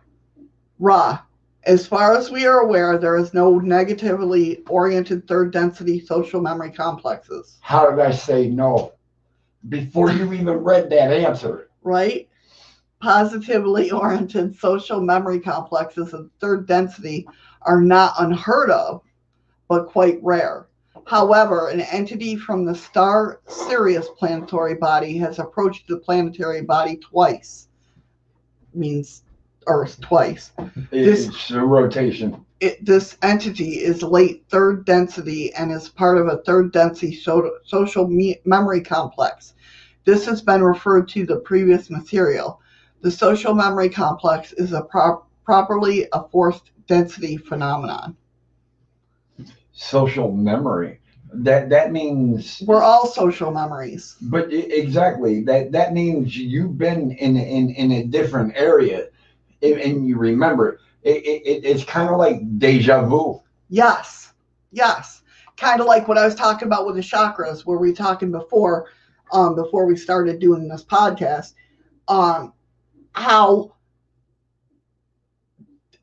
Ra, as far as we are aware, there is no negatively oriented third density social memory complexes. How did I say no? Before you even read that answer. Right? Positively oriented social memory complexes of third density are not unheard of, but quite rare. However, an entity from the star Sirius planetary body has approached the planetary body twice. Means Earth twice. It's a rotation. This entity is late third density and is part of a third density social memory complex. This has been referred to the previous material. The social memory complex is a properly a fourth density phenomenon. Social memory. That means we're all social memories. But exactly. That means you've been in a different area and you remember it. It's kind of like deja vu. Yes. Kind of like what I was talking about with the chakras, where we were talking before we started doing this podcast, how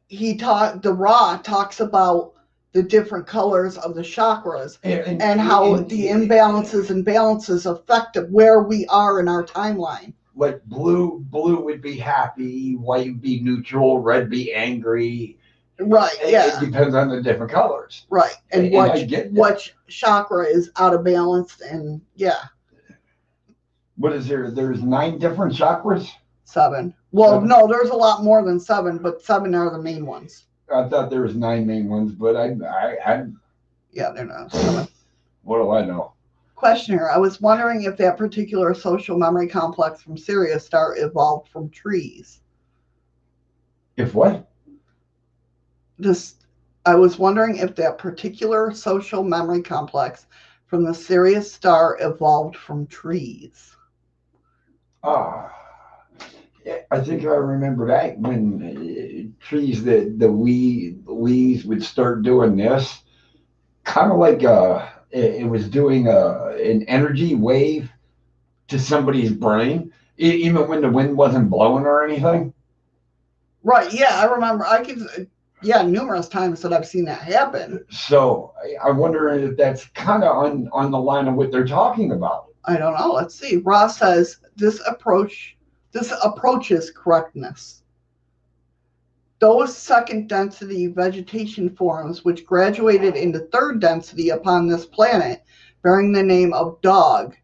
he the Ra talks about the different colors of the chakras and how the imbalances and balances affect where we are in our timeline. Like blue would be happy, white would be neutral, red be angry. Right, yeah. It depends on the different colors. Right, and what chakra is out of balance and, yeah. what is there? There's 9 different chakras? 7. Well, 7. No, there's a lot more than 7, but 7 are the main ones. I thought there was 9 main ones, but I yeah, they're not. What do I know? Questioner, I was wondering if that particular social memory complex from Sirius star evolved from trees. If what? I was wondering if that particular social memory complex from the Sirius star evolved from trees. I think I remember that when trees, the leaves would start doing this, kind of like it was doing an energy wave to somebody's brain, even when the wind wasn't blowing or anything. Right. Yeah, I remember. Yeah, numerous times that I've seen that happen. So I wonder if that's kind of on the line of what they're talking about. I don't know. Let's see. Ra says this approaches correctness. Those second density vegetation forms, which graduated into third density upon this planet, bearing the name of dog,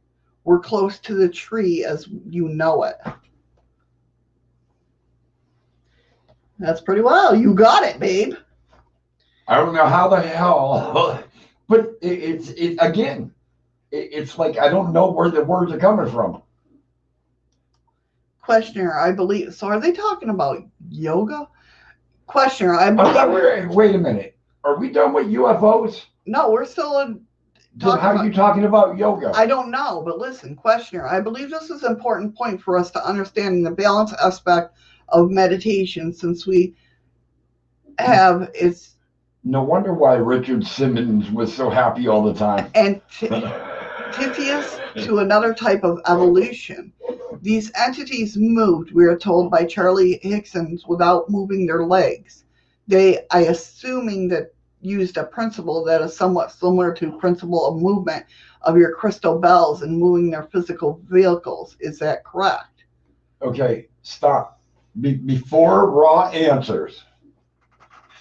were close to the tree as you know it. That's pretty well. You got it, babe. I don't know how the hell, but it's like I don't know where the words are coming from. Questioner, I believe. So are they talking about yoga? Questioner, I believe. Wait a minute. Are we done with UFOs? No, we're still in. Then how are you talking about yoga? I don't know, but listen, questioner, I believe this is an important point for us to understanding the balance aspect of meditation, since we have it's no wonder why Richard Simmons was so happy all the time and titious to another type of evolution. These entities moved, we are told by Charlie Hickson, without moving their legs. They, I assuming that, used a principle that is somewhat similar to principle of movement of your crystal bells and moving their physical vehicles. Is that correct? Okay, stop. Before Ra answers,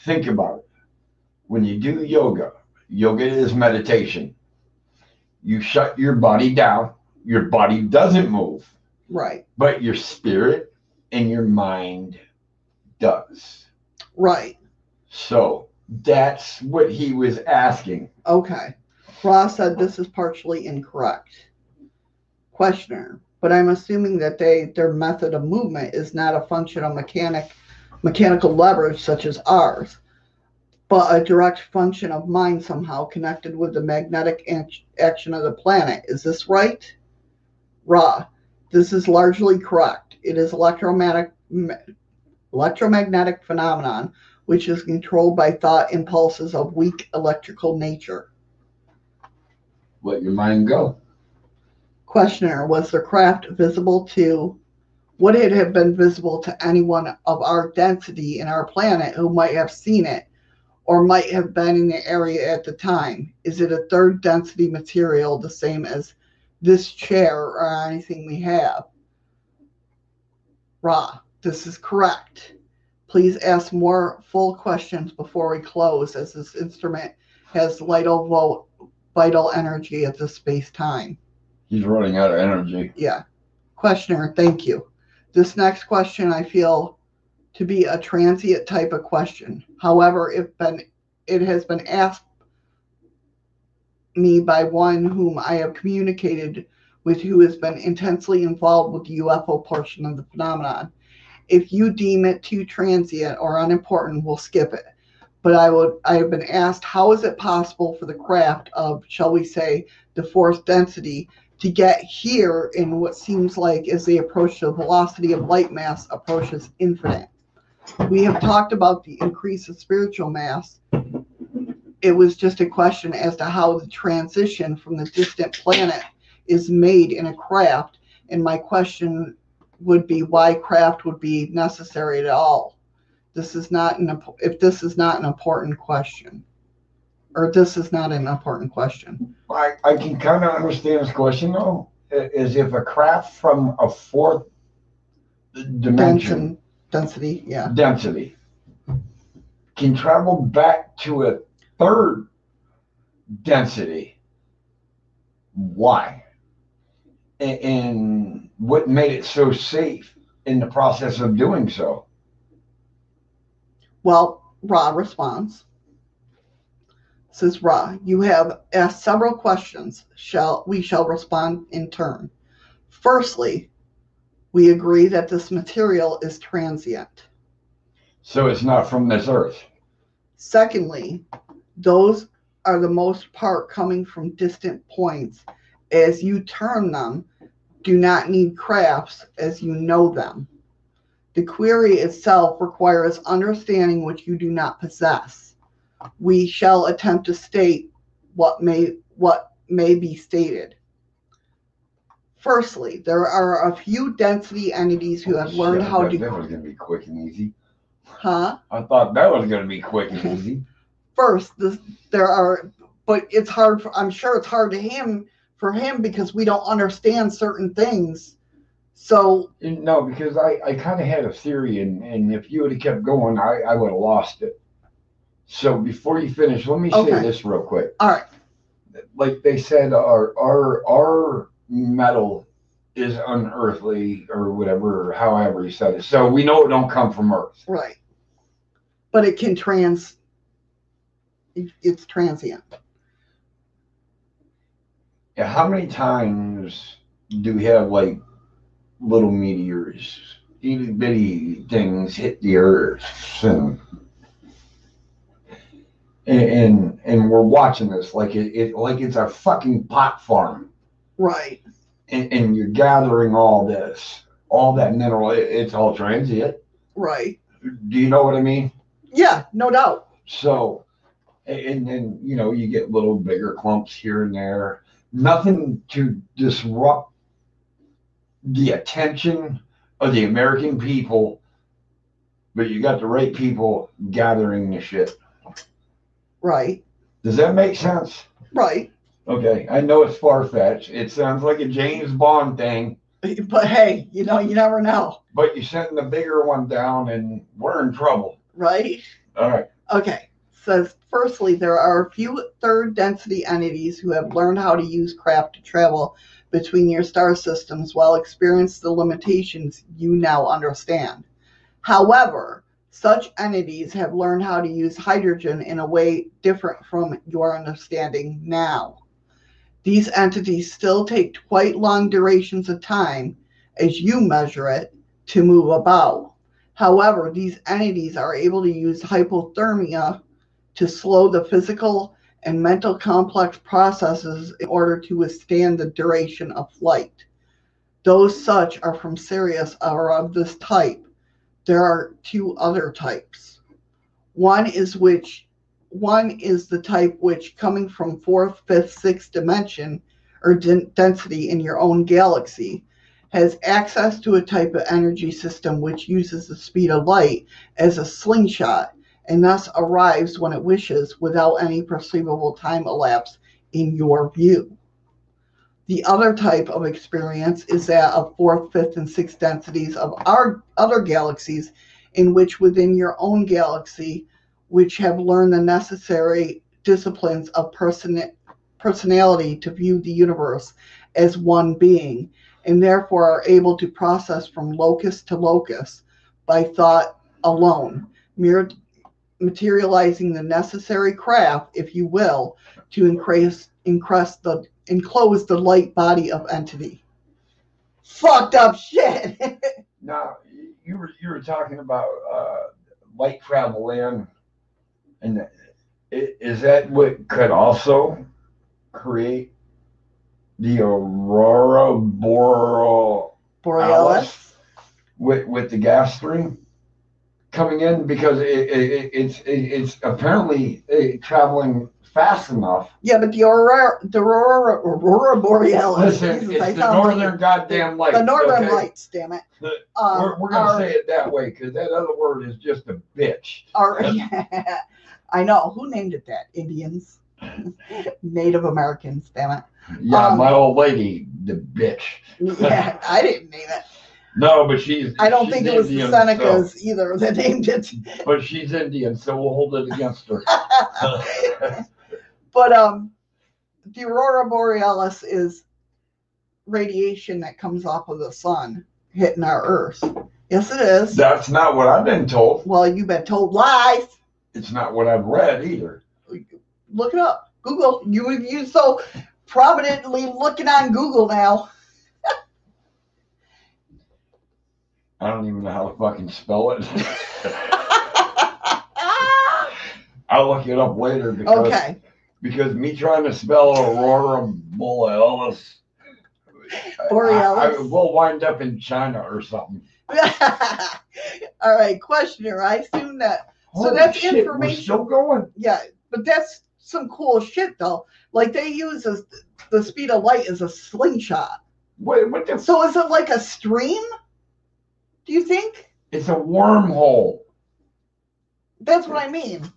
think about it. When you do yoga is meditation. You shut your body down. Your body doesn't move. Right. But your spirit and your mind does. Right. So that's what he was asking. Okay. Ra said this is partially incorrect. Questioner. But I'm assuming that their method of movement is not a function of mechanical leverage such as ours, but a direct function of mind somehow connected with the magnetic action of the planet. Is this right? Ra, this is largely correct. It is electromagnetic phenomenon, which is controlled by thought impulses of weak electrical nature. Let your mind go. Questioner, was the craft visible to, would it have been visible to anyone of our density in our planet who might have seen it or might have been in the area at the time? Is it a third density material the same as this chair or anything we have? Ra, this is correct. Please ask more full questions before we close, as this instrument has vital energy at this space-time. He's running out of energy. Yeah. Questioner, thank you. This next question I feel to be a transient type of question. However, it has been asked me by one whom I have communicated with who has been intensely involved with the UFO portion of the phenomenon. If you deem it too transient or unimportant, we'll skip it. But I have been asked, how is it possible for the craft of, shall we say, the fourth density to get here in what seems like as they approach the velocity of light mass approaches infinite? We have talked about the increase of spiritual mass. It was just a question as to how the transition from the distant planet is made in a craft, and my question would be why craft would be necessary at all. This is not an important question. I can kind of understand this question, though, is if a craft from a fourth dimension density can travel back to a third density, why? and what made it so safe in the process of doing so? Well, Ra responds. Says Ra, you have asked several questions. We shall respond in turn. Firstly, we agree that this material is transient. So it's not from this earth. Secondly, those are the most part coming from distant points. As you term them, do not need crafts as you know them. The query itself requires understanding which you do not possess. We shall attempt to state what may be stated. Firstly, there are a few density entities who have learned how to... That was going to be quick and easy. Huh? I thought that was going to be quick and easy. First, but it's hard. I'm sure it's hard to him for him because we don't understand certain things. So no, because I kind of had a theory, and if you would have kept going, I would have lost it. So before you finish, let me say this real quick. All right. Like they said, our metal is unearthly or whatever, or however you said it. So we know it don't come from Earth. Right. But it can it's transient. Yeah, how many times do we have like little meteors, itty bitty things hit the Earth and we're watching this like it's a fucking pot farm. Right. And you're gathering all that mineral, it's all transient. Right. Do you know what I mean? Yeah, no doubt. So, and then, you know, you get little bigger clumps here and there. Nothing to disrupt the attention of the American people, but you got the right people gathering the shit. Right. Does that make sense? Right. Okay, I know it's far-fetched. It sounds like a James Bond thing. But hey, you know, you never know. But you're sending the bigger one down and we're in trouble. Right? All right. Okay, so firstly, there are a few third-density entities who have learned how to use craft to travel between your star systems while experience the limitations you now understand. However, such entities have learned how to use hydrogen in a way different from your understanding now. These entities still take quite long durations of time, as you measure it, to move about. However, these entities are able to use hypothermia to slow the physical and mental complex processes in order to withstand the duration of flight. Those such are from Sirius are of this type. There are two other types. One is the type which, coming from 4th, 5th, 6th dimension or density in your own galaxy, has access to a type of energy system which uses the speed of light as a slingshot and thus arrives when it wishes without any perceivable time elapse in your view. The other type of experience is that of 4th, 5th, and 6th densities of our other galaxies, in which within your own galaxy, which have learned the necessary disciplines of personality to view the universe as one being, and therefore are able to process from locus to locus by thought alone, materializing the necessary craft, if you will, to enclose the light body of entity. Fucked up shit. Now, you were talking about light travel in. And is that what could also create the aurora borealis with the gas stream coming in? Because it's apparently traveling fast enough. Yeah, but the aurora borealis. Listen, Jesus, it's the northern goddamn lights. The northern lights, damn it. We're going to say it that way because that other word is just a bitch. I know. Who named it that? Indians. Native Americans, damn it. Yeah, my old lady, the bitch. Yeah, I didn't name it. No, but she's... I don't think it was Indian, the Senecas either that named it. But she's Indian, so we'll hold it against her. But the aurora borealis is radiation that comes off of the sun hitting our Earth. Yes, it is. That's not what I've been told. Well, you've been told lies. It's not what I've read either. Look it up. Google. You're so prominently looking on Google now. I don't even know how to fucking spell it. I'll look it up later because, okay. Because me trying to spell Aurora Borealis, we'll wind up in China or something. All right, questioner. I assume that. Holy so that's shit, information. We're still going. Yeah, but that's some cool shit though. Like they use the speed of light as a slingshot. Wait, what the? So is it like a stream? Do you think? It's a wormhole. That's what I mean.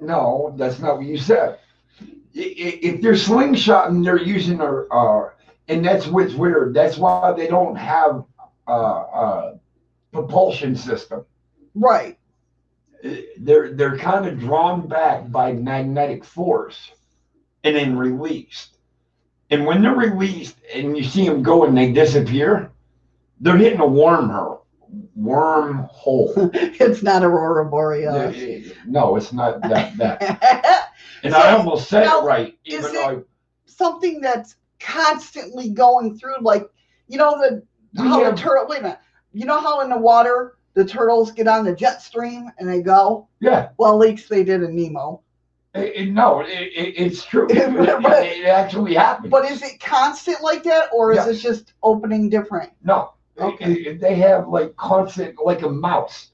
No, that's not what you said. If they're slingshotting, they're using and that's what's weird. That's why they don't have a propulsion system. Right. They're kind of drawn back by magnetic force and then released. And when they're released and you see them go and they disappear, they're hitting a wormhole. It's not Aurora Borealis. No, it's not that. And so, I almost said now, it right. Even though something that's constantly going through, like, you know, the turtle, wait a minute. You know how in the water the turtles get on the jet stream and they go? Yeah. Well, at least they did in Nemo. It's true. It actually happens. But is it constant like that, or is it just opening different? No. Okay. They have like constant, like a mouse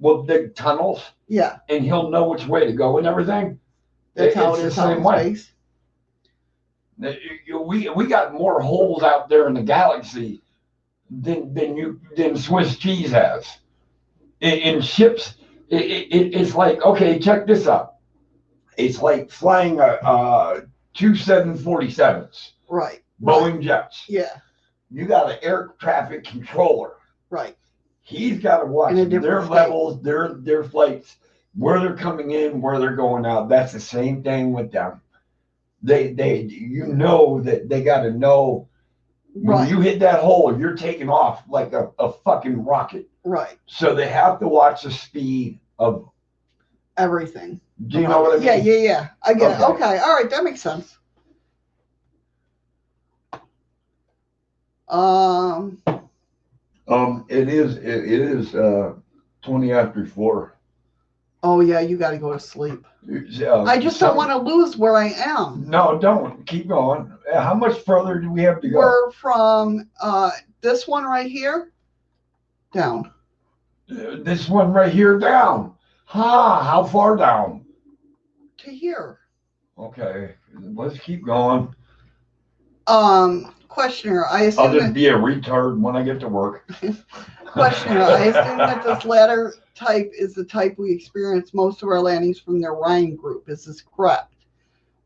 with big tunnels. Yeah. And he'll know which way to go and everything. It's the same way. We got more holes out there in the galaxy than Swiss cheese has. In ships, it's like, okay, check this out. It's like flying two 747s. Right. Boeing jets. Yeah. You got an air traffic controller. Right. He's got to watch their levels, their flights, where they're coming in, where they're going out. That's the same thing with them. They you know that they got to know when you hit that hole, you're taking off like a fucking rocket. Right. So they have to watch the speed of everything. Do you know what I mean? Yeah. I get it. Okay. All right. That makes sense. It is 4:20. Oh yeah, you got to go to sleep. I just don't want to lose where I am. No, don't. Keep going. How much further do we have to go? We're from this one right here down. This one right here down. How far down? To here. Okay, let's keep going. Questioner, I assume I'll just be a retard when I get to work. Questioner, I assume that this latter type is the type we experience most of our landings from the Orion group. Is this correct?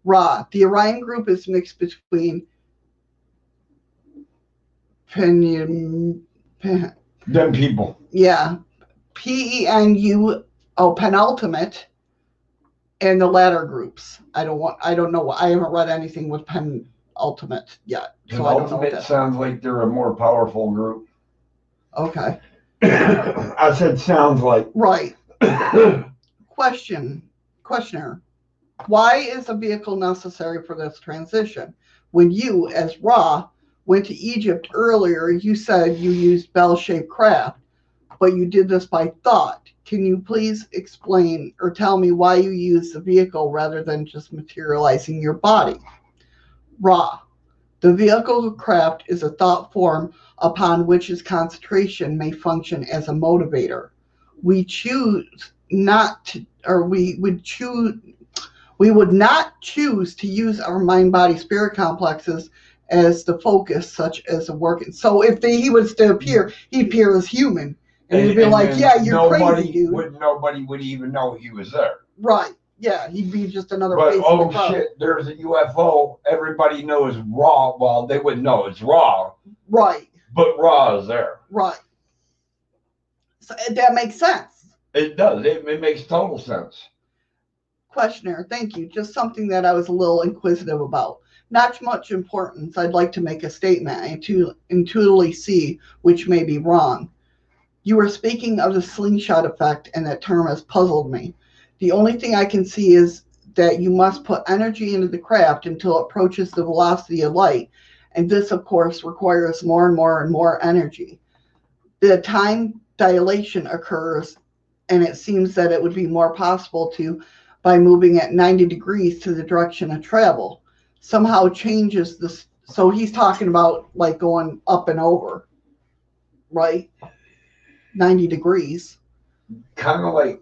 Ra, the Orion group is mixed between them people. Yeah. PENU, penultimate, and the latter groups. I don't know. I haven't read anything with penultimate yet. So penultimate sounds like they're a more powerful group. Okay. I said sounds like. Right. Questioner, why is a vehicle necessary for this transition? When you, as Ra, went to Egypt earlier, you said you used bell-shaped craft, but you did this by thought. Can you please explain or tell me why you use the vehicle rather than just materializing your body? Ra, the vehicle craft is a thought form upon which its concentration may function as a motivator. We would not choose to use our mind-body-spirit complexes as the focus, such as a working. So if he was to appear, he'd appear as human, and he'd be like, "Yeah, you're crazy, dude." Nobody would even know he was there. Right. Yeah, he'd be just another face. Oh shit, there's a UFO. Everybody knows Ra. Well, they wouldn't know it's Ra. Right. But Ra is there. Right. So that makes sense. It does. It makes total sense. Questioner, thank you. Just something that I was a little inquisitive about. not much importance. I'd like to make a statement. I intuitively see which may be wrong. You were speaking of the slingshot effect, and that term has puzzled me. The only thing I can see is that you must put energy into the craft until it approaches the velocity of light, and this, of course, requires more and more energy. The time dilation occurs, and it seems that it would be more possible to by moving at 90 degrees to the direction of travel. Somehow changes this. So he's talking about like going up and over, right? 90 degrees. Kind of like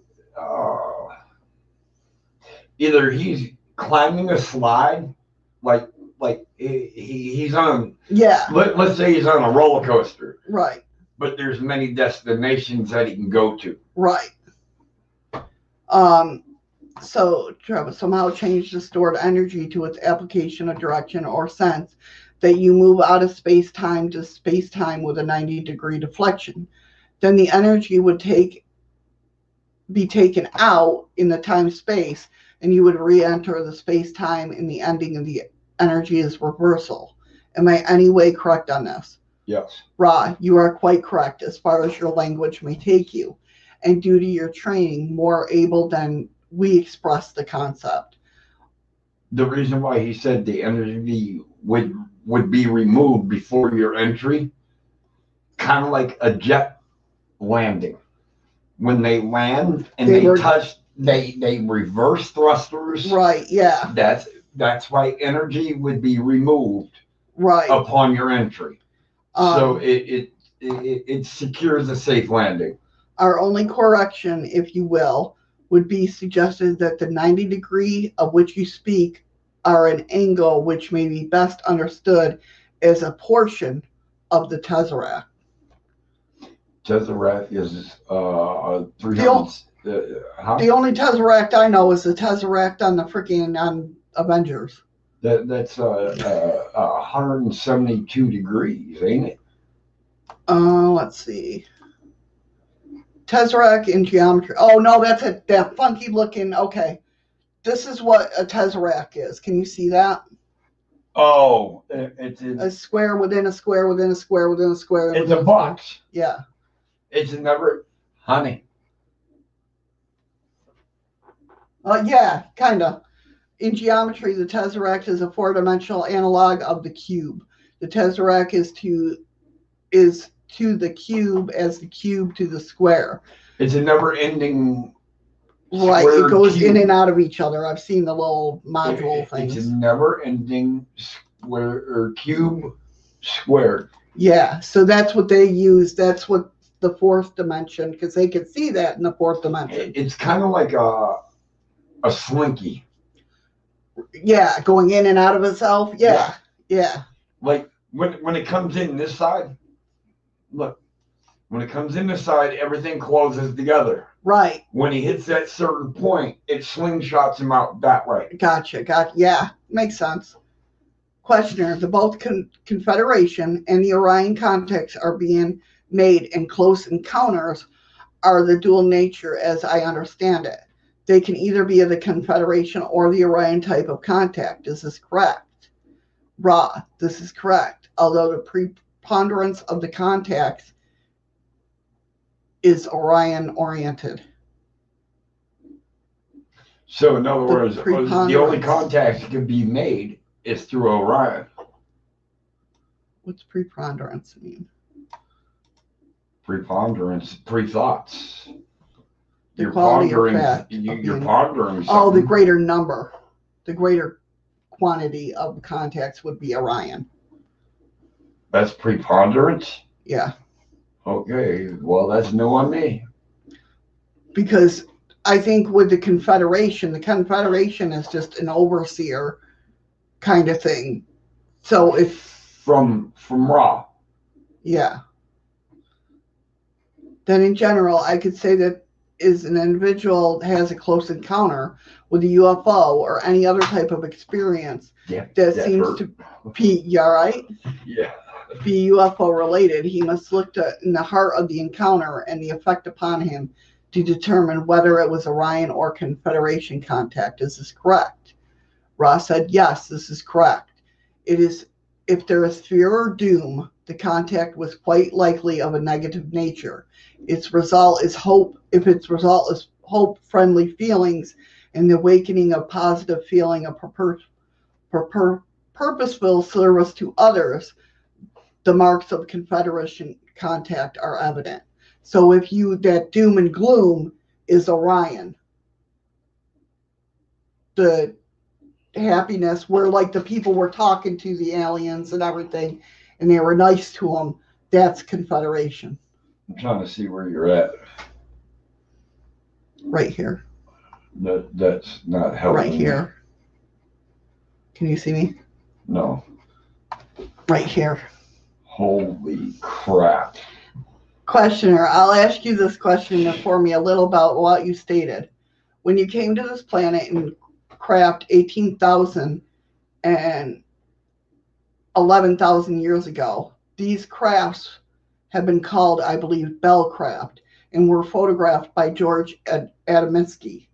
either he's climbing a slide, like he's on. Yeah. Let's say he's on a roller coaster. Right. But there's many destinations that he can go to. Right. So Travis somehow changed the stored energy to its application of direction or sense, that you move out of space-time to space-time with a 90-degree deflection. Then the energy would be taken out in the time-space, and you would re-enter the space-time, and the ending of the energy is reversal. Am I any way correct on this? Yes. Ra, you are quite correct as far as your language may take you, and due to your training, more able than we express the concept. The reason why he said the energy would be removed before your entry, kind of like a jet landing. When they land and they reverse thrusters. Right, yeah. That's why energy would be removed upon your entry. So it secures a safe landing. Our only correction, if you will, would be suggested that the 90 degree of which you speak are an angle which may be best understood as a portion of the tesseract. Tesseract is 300. The only tesseract I know is the tesseract on the freaking Avengers. That's 172 degrees, ain't it? Let's see. Tesseract in geometry. Oh, no, that's that funky looking. Okay. This is what a tesseract is. Can you see that? Oh. It's a square within a square within a square within a square. It's a box. Yeah. It's never, honey. Yeah, kind of. In geometry, the tesseract is a four-dimensional analog of the cube. The tesseract is to the cube as the cube to the square. It's a never-ending square. It goes cube. In and out of each other. I've seen the little module things. It's a never-ending square or cube squared. Yeah, so that's what they use. That's what the fourth dimension, because they could see that in the fourth dimension. It's kind of like a slinky. Yeah, going in and out of itself. Yeah. Like when it comes in this side, look, when it comes in this side, everything closes together. Right. When he hits that certain point, it slingshots him out that way. Gotcha. Yeah, makes sense. Questioner, the both Confederation and the Orion contacts are being made in close encounters are the dual nature as I understand it. They can either be of the Confederation or the Orion type of contact. Is this correct? Ra, this is correct. Although the preponderance of the contacts is Orion-oriented. So in other words, the only contacts that can be made is through Orion. What's preponderance mean? Preponderance, pre-thoughts. You're pondering, something. Oh, the greater number, the greater quantity of contacts would be Orion. That's preponderance? Yeah. Okay, well, that's new on me. Because I think with the Confederation is just an overseer kind of thing. So if... From Ra. Yeah. Then in general, I could say that is an individual has a close encounter with a UFO or any other type of experience that seems hurt. To be, you all right? Yeah. Be UFO related, he must look in the heart of the encounter and the effect upon him to determine whether it was Orion or Confederation contact. Is this correct? Ross said, yes, this is correct. It is, if there is fear or doom, the contact was quite likely of a negative nature. Its result is hope. If its result is hope, friendly feelings, and the awakening of positive feeling of purposeful service to others, the marks of Confederation contact are evident. So if you, that doom and gloom is Orion. The happiness, where like the people were talking to the aliens and everything, and they were nice to them, that's Confederation. I'm trying to see where you're at. Right here. That's not helping. Right here. Can you see me? No. Right here. Holy crap. Questioner, I'll ask you this question to inform me a little about what you stated. When you came to this planet in craft 18,000 and 11,000 years ago, these crafts have been called, I believe, Bell Craft, and were photographed by George Adaminsky.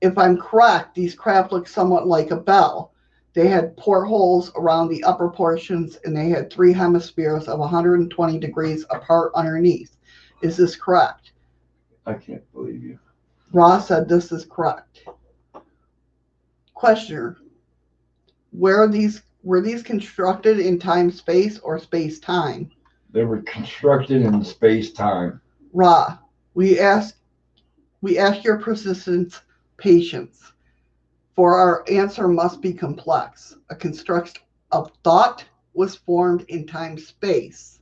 If I'm correct, these craft look somewhat like a bell. They had portholes around the upper portions, and they had three hemispheres of 120 degrees apart underneath. Is this correct? I can't believe you. Ra said this is correct. Questioner, were these constructed in time-space or space-time? They were constructed in space-time. Ra, we ask your persistence, patience. For our answer must be complex. A construct of thought was formed in time-space,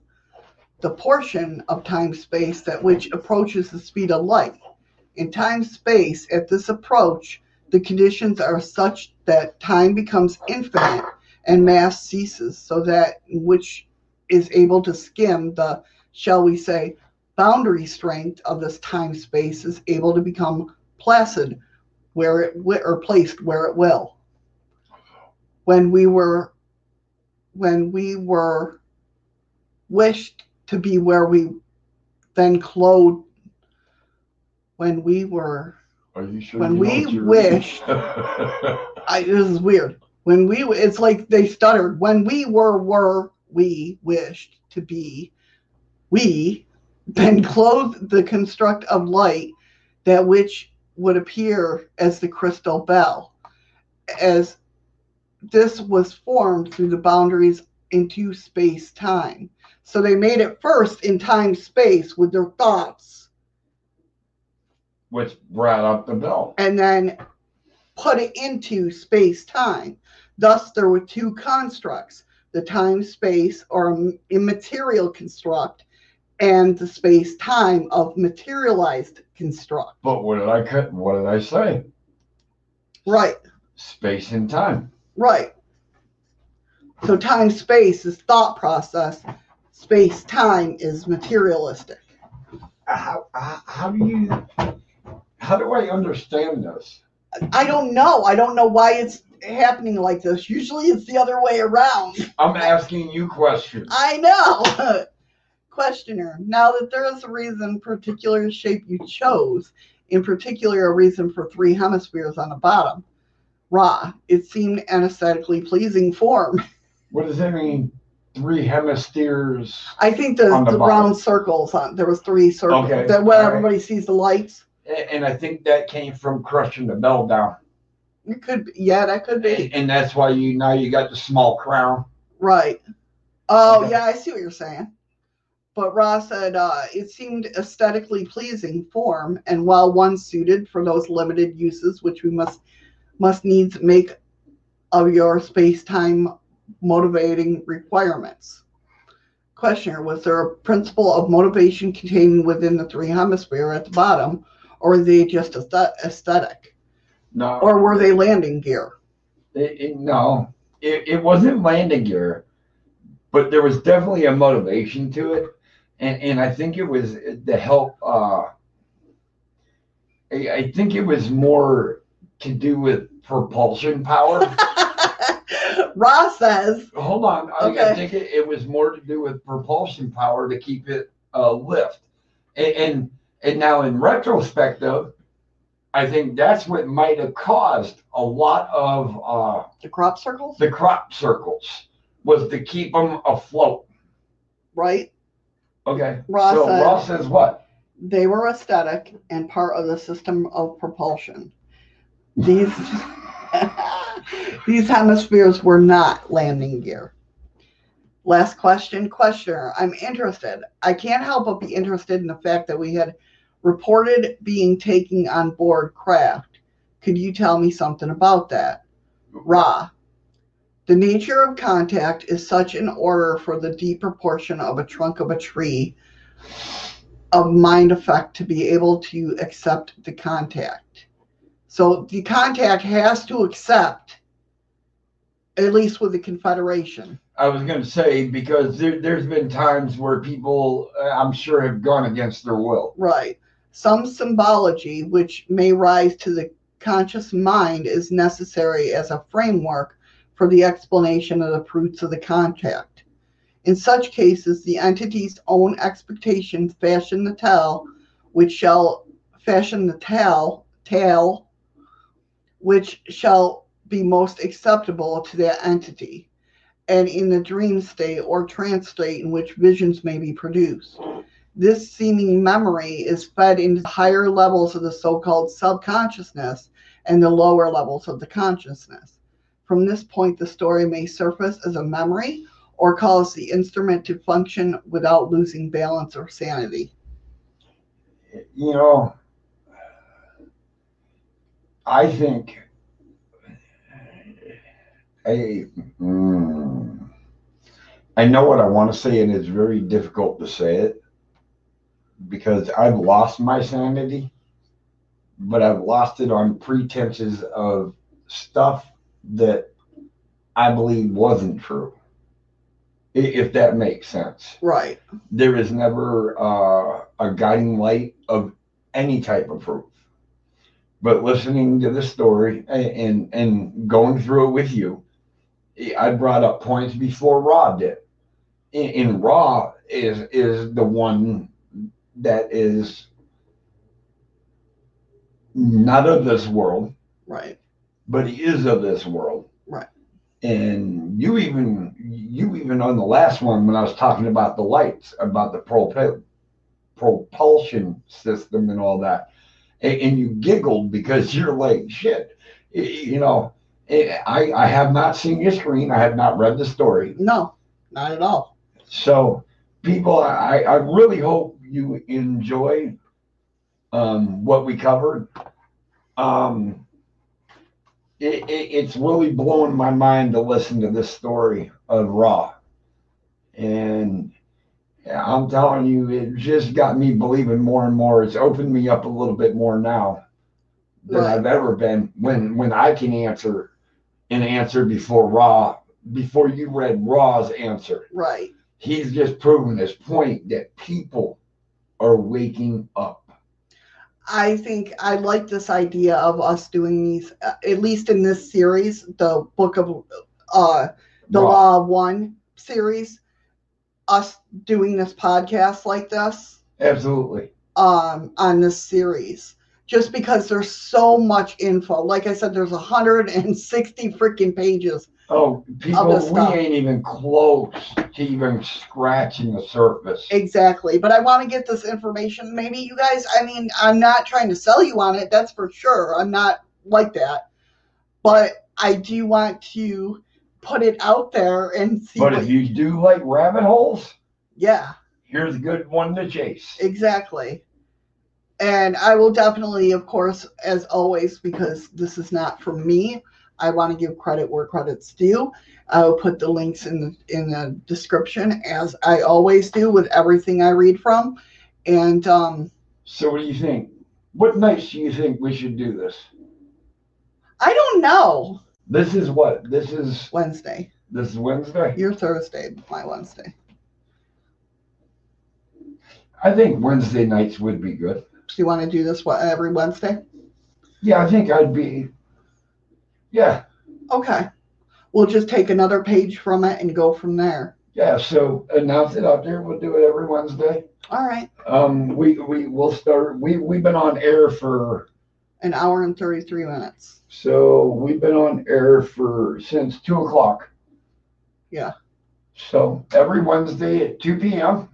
the portion of time-space that which approaches the speed of light. In time-space, at this approach, the conditions are such that time becomes infinite and mass ceases, so that which is able to skim the, shall we say, boundary strength of this time-space is able to become placid, where it or placed where it will. When we were wished to be where we then clothed. When we were, are you sure? When we wished, this is weird. When we, it's like they stuttered. When we were we wished to be, we then clothed the construct of light, that which would appear as the crystal bell, as this was formed through the boundaries into space-time. So they made it first in time-space with their thoughts, which brought up the bell, and then put it into space-time. Thus there were two constructs, the time-space or immaterial construct, and the space-time of materialized construct. But what did I say? Right. Space and time. Right. So time-space is thought process. Space-time is materialistic. How do I understand this? I don't know. I don't know why it's happening like this. Usually it's the other way around. I'm asking you questions. I know. Questioner, now that there is a reason, particular shape you chose, in particular a reason for three hemispheres on the bottom. Ra, it seemed an aesthetically pleasing form. What does that mean, three hemispheres? I think the round circles, there was three circles, okay, that where everybody sees the lights. And I think that came from crushing the bell down. It could be, yeah, that could be. And that's why you got the small crown. Right. Oh, okay. Yeah, I see what you're saying. But Ra said it seemed aesthetically pleasing form, and while one suited for those limited uses which we must needs make of your space-time motivating requirements. Questioner, was there a principle of motivation contained within the three hemisphere at the bottom, or were they just aesthetic? No. Or were they landing gear? It wasn't landing gear, but there was definitely a motivation to it. And I think it was to help, I think it was more to do with propulsion power. Ra says. Hold on. Okay. I think it was more to do with propulsion power to keep it lift. And now in retrospective, I think that's what might have caused a lot of. The crop circles? The crop circles. was to keep them afloat. Right. Okay. Ra says what? They were aesthetic and part of the system of propulsion. These these hemispheres were not landing gear. Last question, questioner. I'm interested. I can't help but be interested in the fact that we had reported being taken on board craft. Could you tell me something about that? Ra. The nature of contact is such an order for the deeper portion of a trunk of a tree of mind effect to be able to accept the contact. So the contact has to accept, at least with the Confederation. I was going to say, because there's been times where people, I'm sure, have gone against their will. Right. Some symbology which may rise to the conscious mind is necessary as a framework for the explanation of the fruits of the contact. In such cases, the entity's own expectations fashion the tale, which shall be most acceptable to that entity, and in the dream state or trance state in which visions may be produced. This seeming memory is fed into higher levels of the so-called subconsciousness and the lower levels of the consciousness. From this point, the story may surface as a memory or cause the instrument to function without losing balance or sanity. You know, I think I know what I want to say, and it's very difficult to say it because I've lost my sanity, but I've lost it on pretenses of stuff that I believe wasn't true, if that makes sense. Right. There is never a guiding light of any type of proof. But listening to the story and going through it with you, I brought up points before Ra did. And Ra is the one that is not of this world. Right. But he is of this world. Right. And you even on the last one, when I was talking about the lights, about the propulsion system and all that, and you giggled because you're like, shit, you know, I have not seen your screen. I have not read the story. No, not at all. So people, I really hope you enjoy what we covered. It's really blown my mind to listen to this story of Ra. And I'm telling you, it just got me believing more and more. It's opened me up a little bit more now than right. I've ever been when I can answer an answer before Ra, before you read Ra's answer. Right. He's just proven his point that people are waking up. I think I like this idea of us doing these, at least in this series, the book of the Law of One series, us doing this podcast like this. Absolutely. On this series, just because there's so much info. Like I said, there's 160 freaking pages. Oh, people, we ain't even close to even scratching the surface. Exactly. But I want to get this information. Maybe you guys, I mean, I'm not trying to sell you on it. That's for sure. I'm not like that. But I do want to put it out there and see. But if you do like rabbit holes, yeah, here's a good one to chase. Exactly. And I will definitely, of course, as always, because this is not for me, I want to give credit where credit's due. I'll put the links in the description, as I always do with everything I read from. And so what do you think? What nights do you think we should do this? I don't know. This is what? This is Wednesday. This is Wednesday? Your Thursday, my Wednesday. I think Wednesday nights would be good. So you want to do this every Wednesday? Yeah, I think I'd be... Yeah. Okay. We'll just take another page from it and go from there. Yeah, so announce it out there. We'll do it every Wednesday. All right. We'll start. We've been on air for an hour and 33 minutes. So we've been on air since 2 o'clock. Yeah. So every Wednesday at 2 p.m.,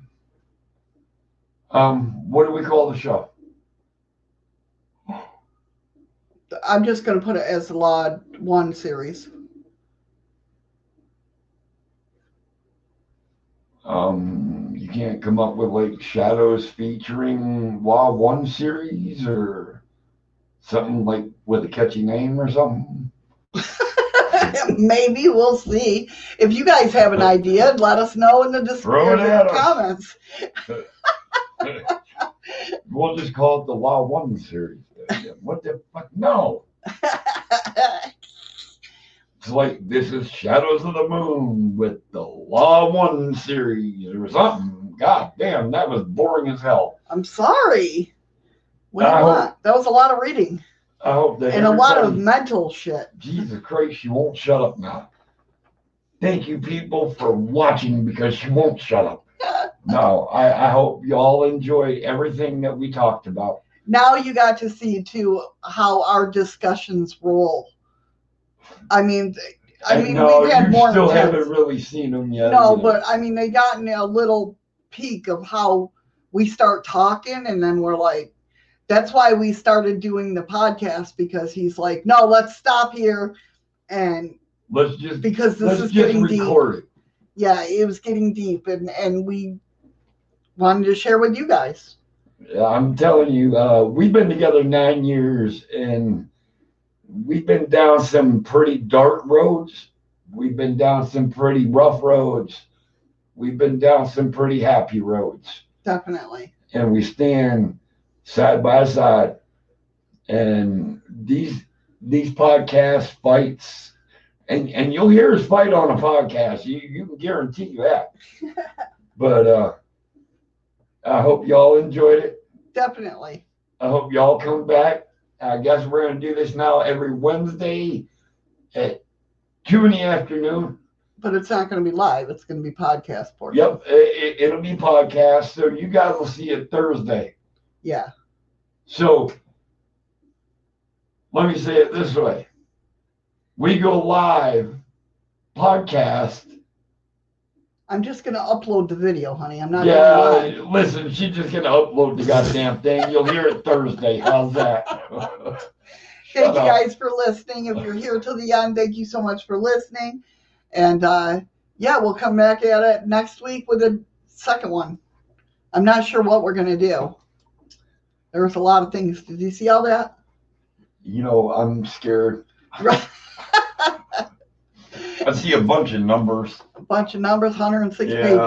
what do we call the show? I'm just going to put it as Law 1 series. You can't come up with like Shadows featuring Law 1 series or something like with a catchy name or something? Maybe. We'll see. If you guys have an idea, let us know in the comments. We'll just call it the Law 1 series. What the fuck? No. It's like, this is Shadows of the Moon with the Law 1 series or something. God damn, that was boring as hell. I'm sorry. What do you want? That was a lot of reading. I hope that. And a lot of mental shit. Jesus Christ, she won't shut up now. Thank you, people, for watching, because she won't shut up. No, I hope you all enjoyed everything that we talked about. Now you got to see, too, how our discussions roll. I mean, no, we've had more. You still haven't really seen them yet. No, but, I mean, they gotten a little peek of how we start talking, and then we're like, that's why we started doing the podcast, because he's like, no, let's stop here. And let's just, because this is getting deep. Yeah, it was getting deep, and we wanted to share with you guys. Yeah, I'm telling you, we've been together 9 years, and we've been down some pretty dark roads. We've been down some pretty rough roads. We've been down some pretty happy roads. Definitely. And we stand side by side, and these podcast fights, and you'll hear us fight on a podcast. You can guarantee that. But I hope y'all enjoyed it. Definitely. I hope y'all come back. I guess we're going to do this now every Wednesday at 2 in the afternoon. But it's not going to be live. It's going to be podcast for you. Yep, it'll be podcast. So you guys will see it Thursday. Yeah. So let me say it this way. We go live podcast. I'm just going to upload the video, honey. I'm not going to lie. Listen, she's just going to upload the goddamn thing. You'll hear it Thursday. How's that? Thank you guys for listening. If you're here till the end, thank you so much for listening. And, yeah, we'll come back at it next week with a second one. I'm not sure what we're going to do. There's a lot of things. Did you see all that? You know, I'm scared. I see a bunch of numbers. 106 pages.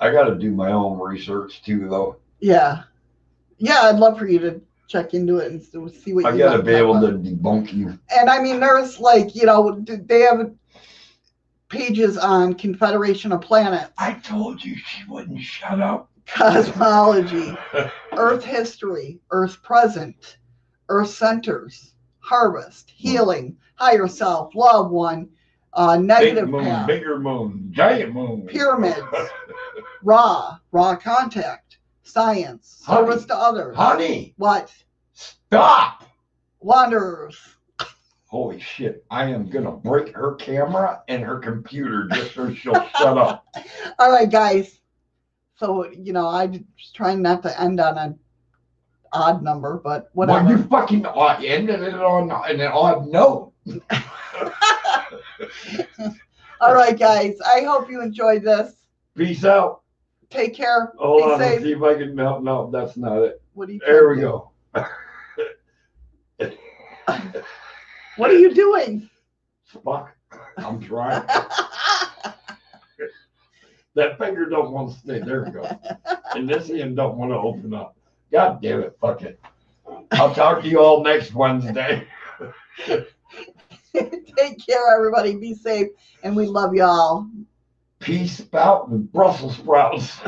I got to do my own research, too, though. Yeah. Yeah, I'd love for you to check into it and see what I got to be able to debunk you. And, I mean, there's, like, you know, they have pages on Confederation of Planets. I told you she wouldn't shut up. Cosmology, Earth history, Earth present, Earth centers, harvest, healing, higher self, love one, negative moon, path, bigger moon, giant moon, pyramids, raw contact, science, honey, service to others. Honey, what? Stop. Wanderers. Holy shit! I am gonna break her camera and her computer just so she'll shut up. All right, guys. So, you know, I'm trying not to end on an odd number, but whatever. Well, you fucking ended it on an odd note. All right, guys. I hope you enjoyed this. Peace out. Take care. Hold on. Safe. See if I can help. No, that's not it. What do you? There we go. What are you doing? Fuck. I'm trying. That finger don't want to stay. There we go. And this hand don't want to open up. God damn it. Fuck it. I'll talk to you all next Wednesday. Take care, everybody. Be safe. And we love y'all. Peace out and Brussels sprouts.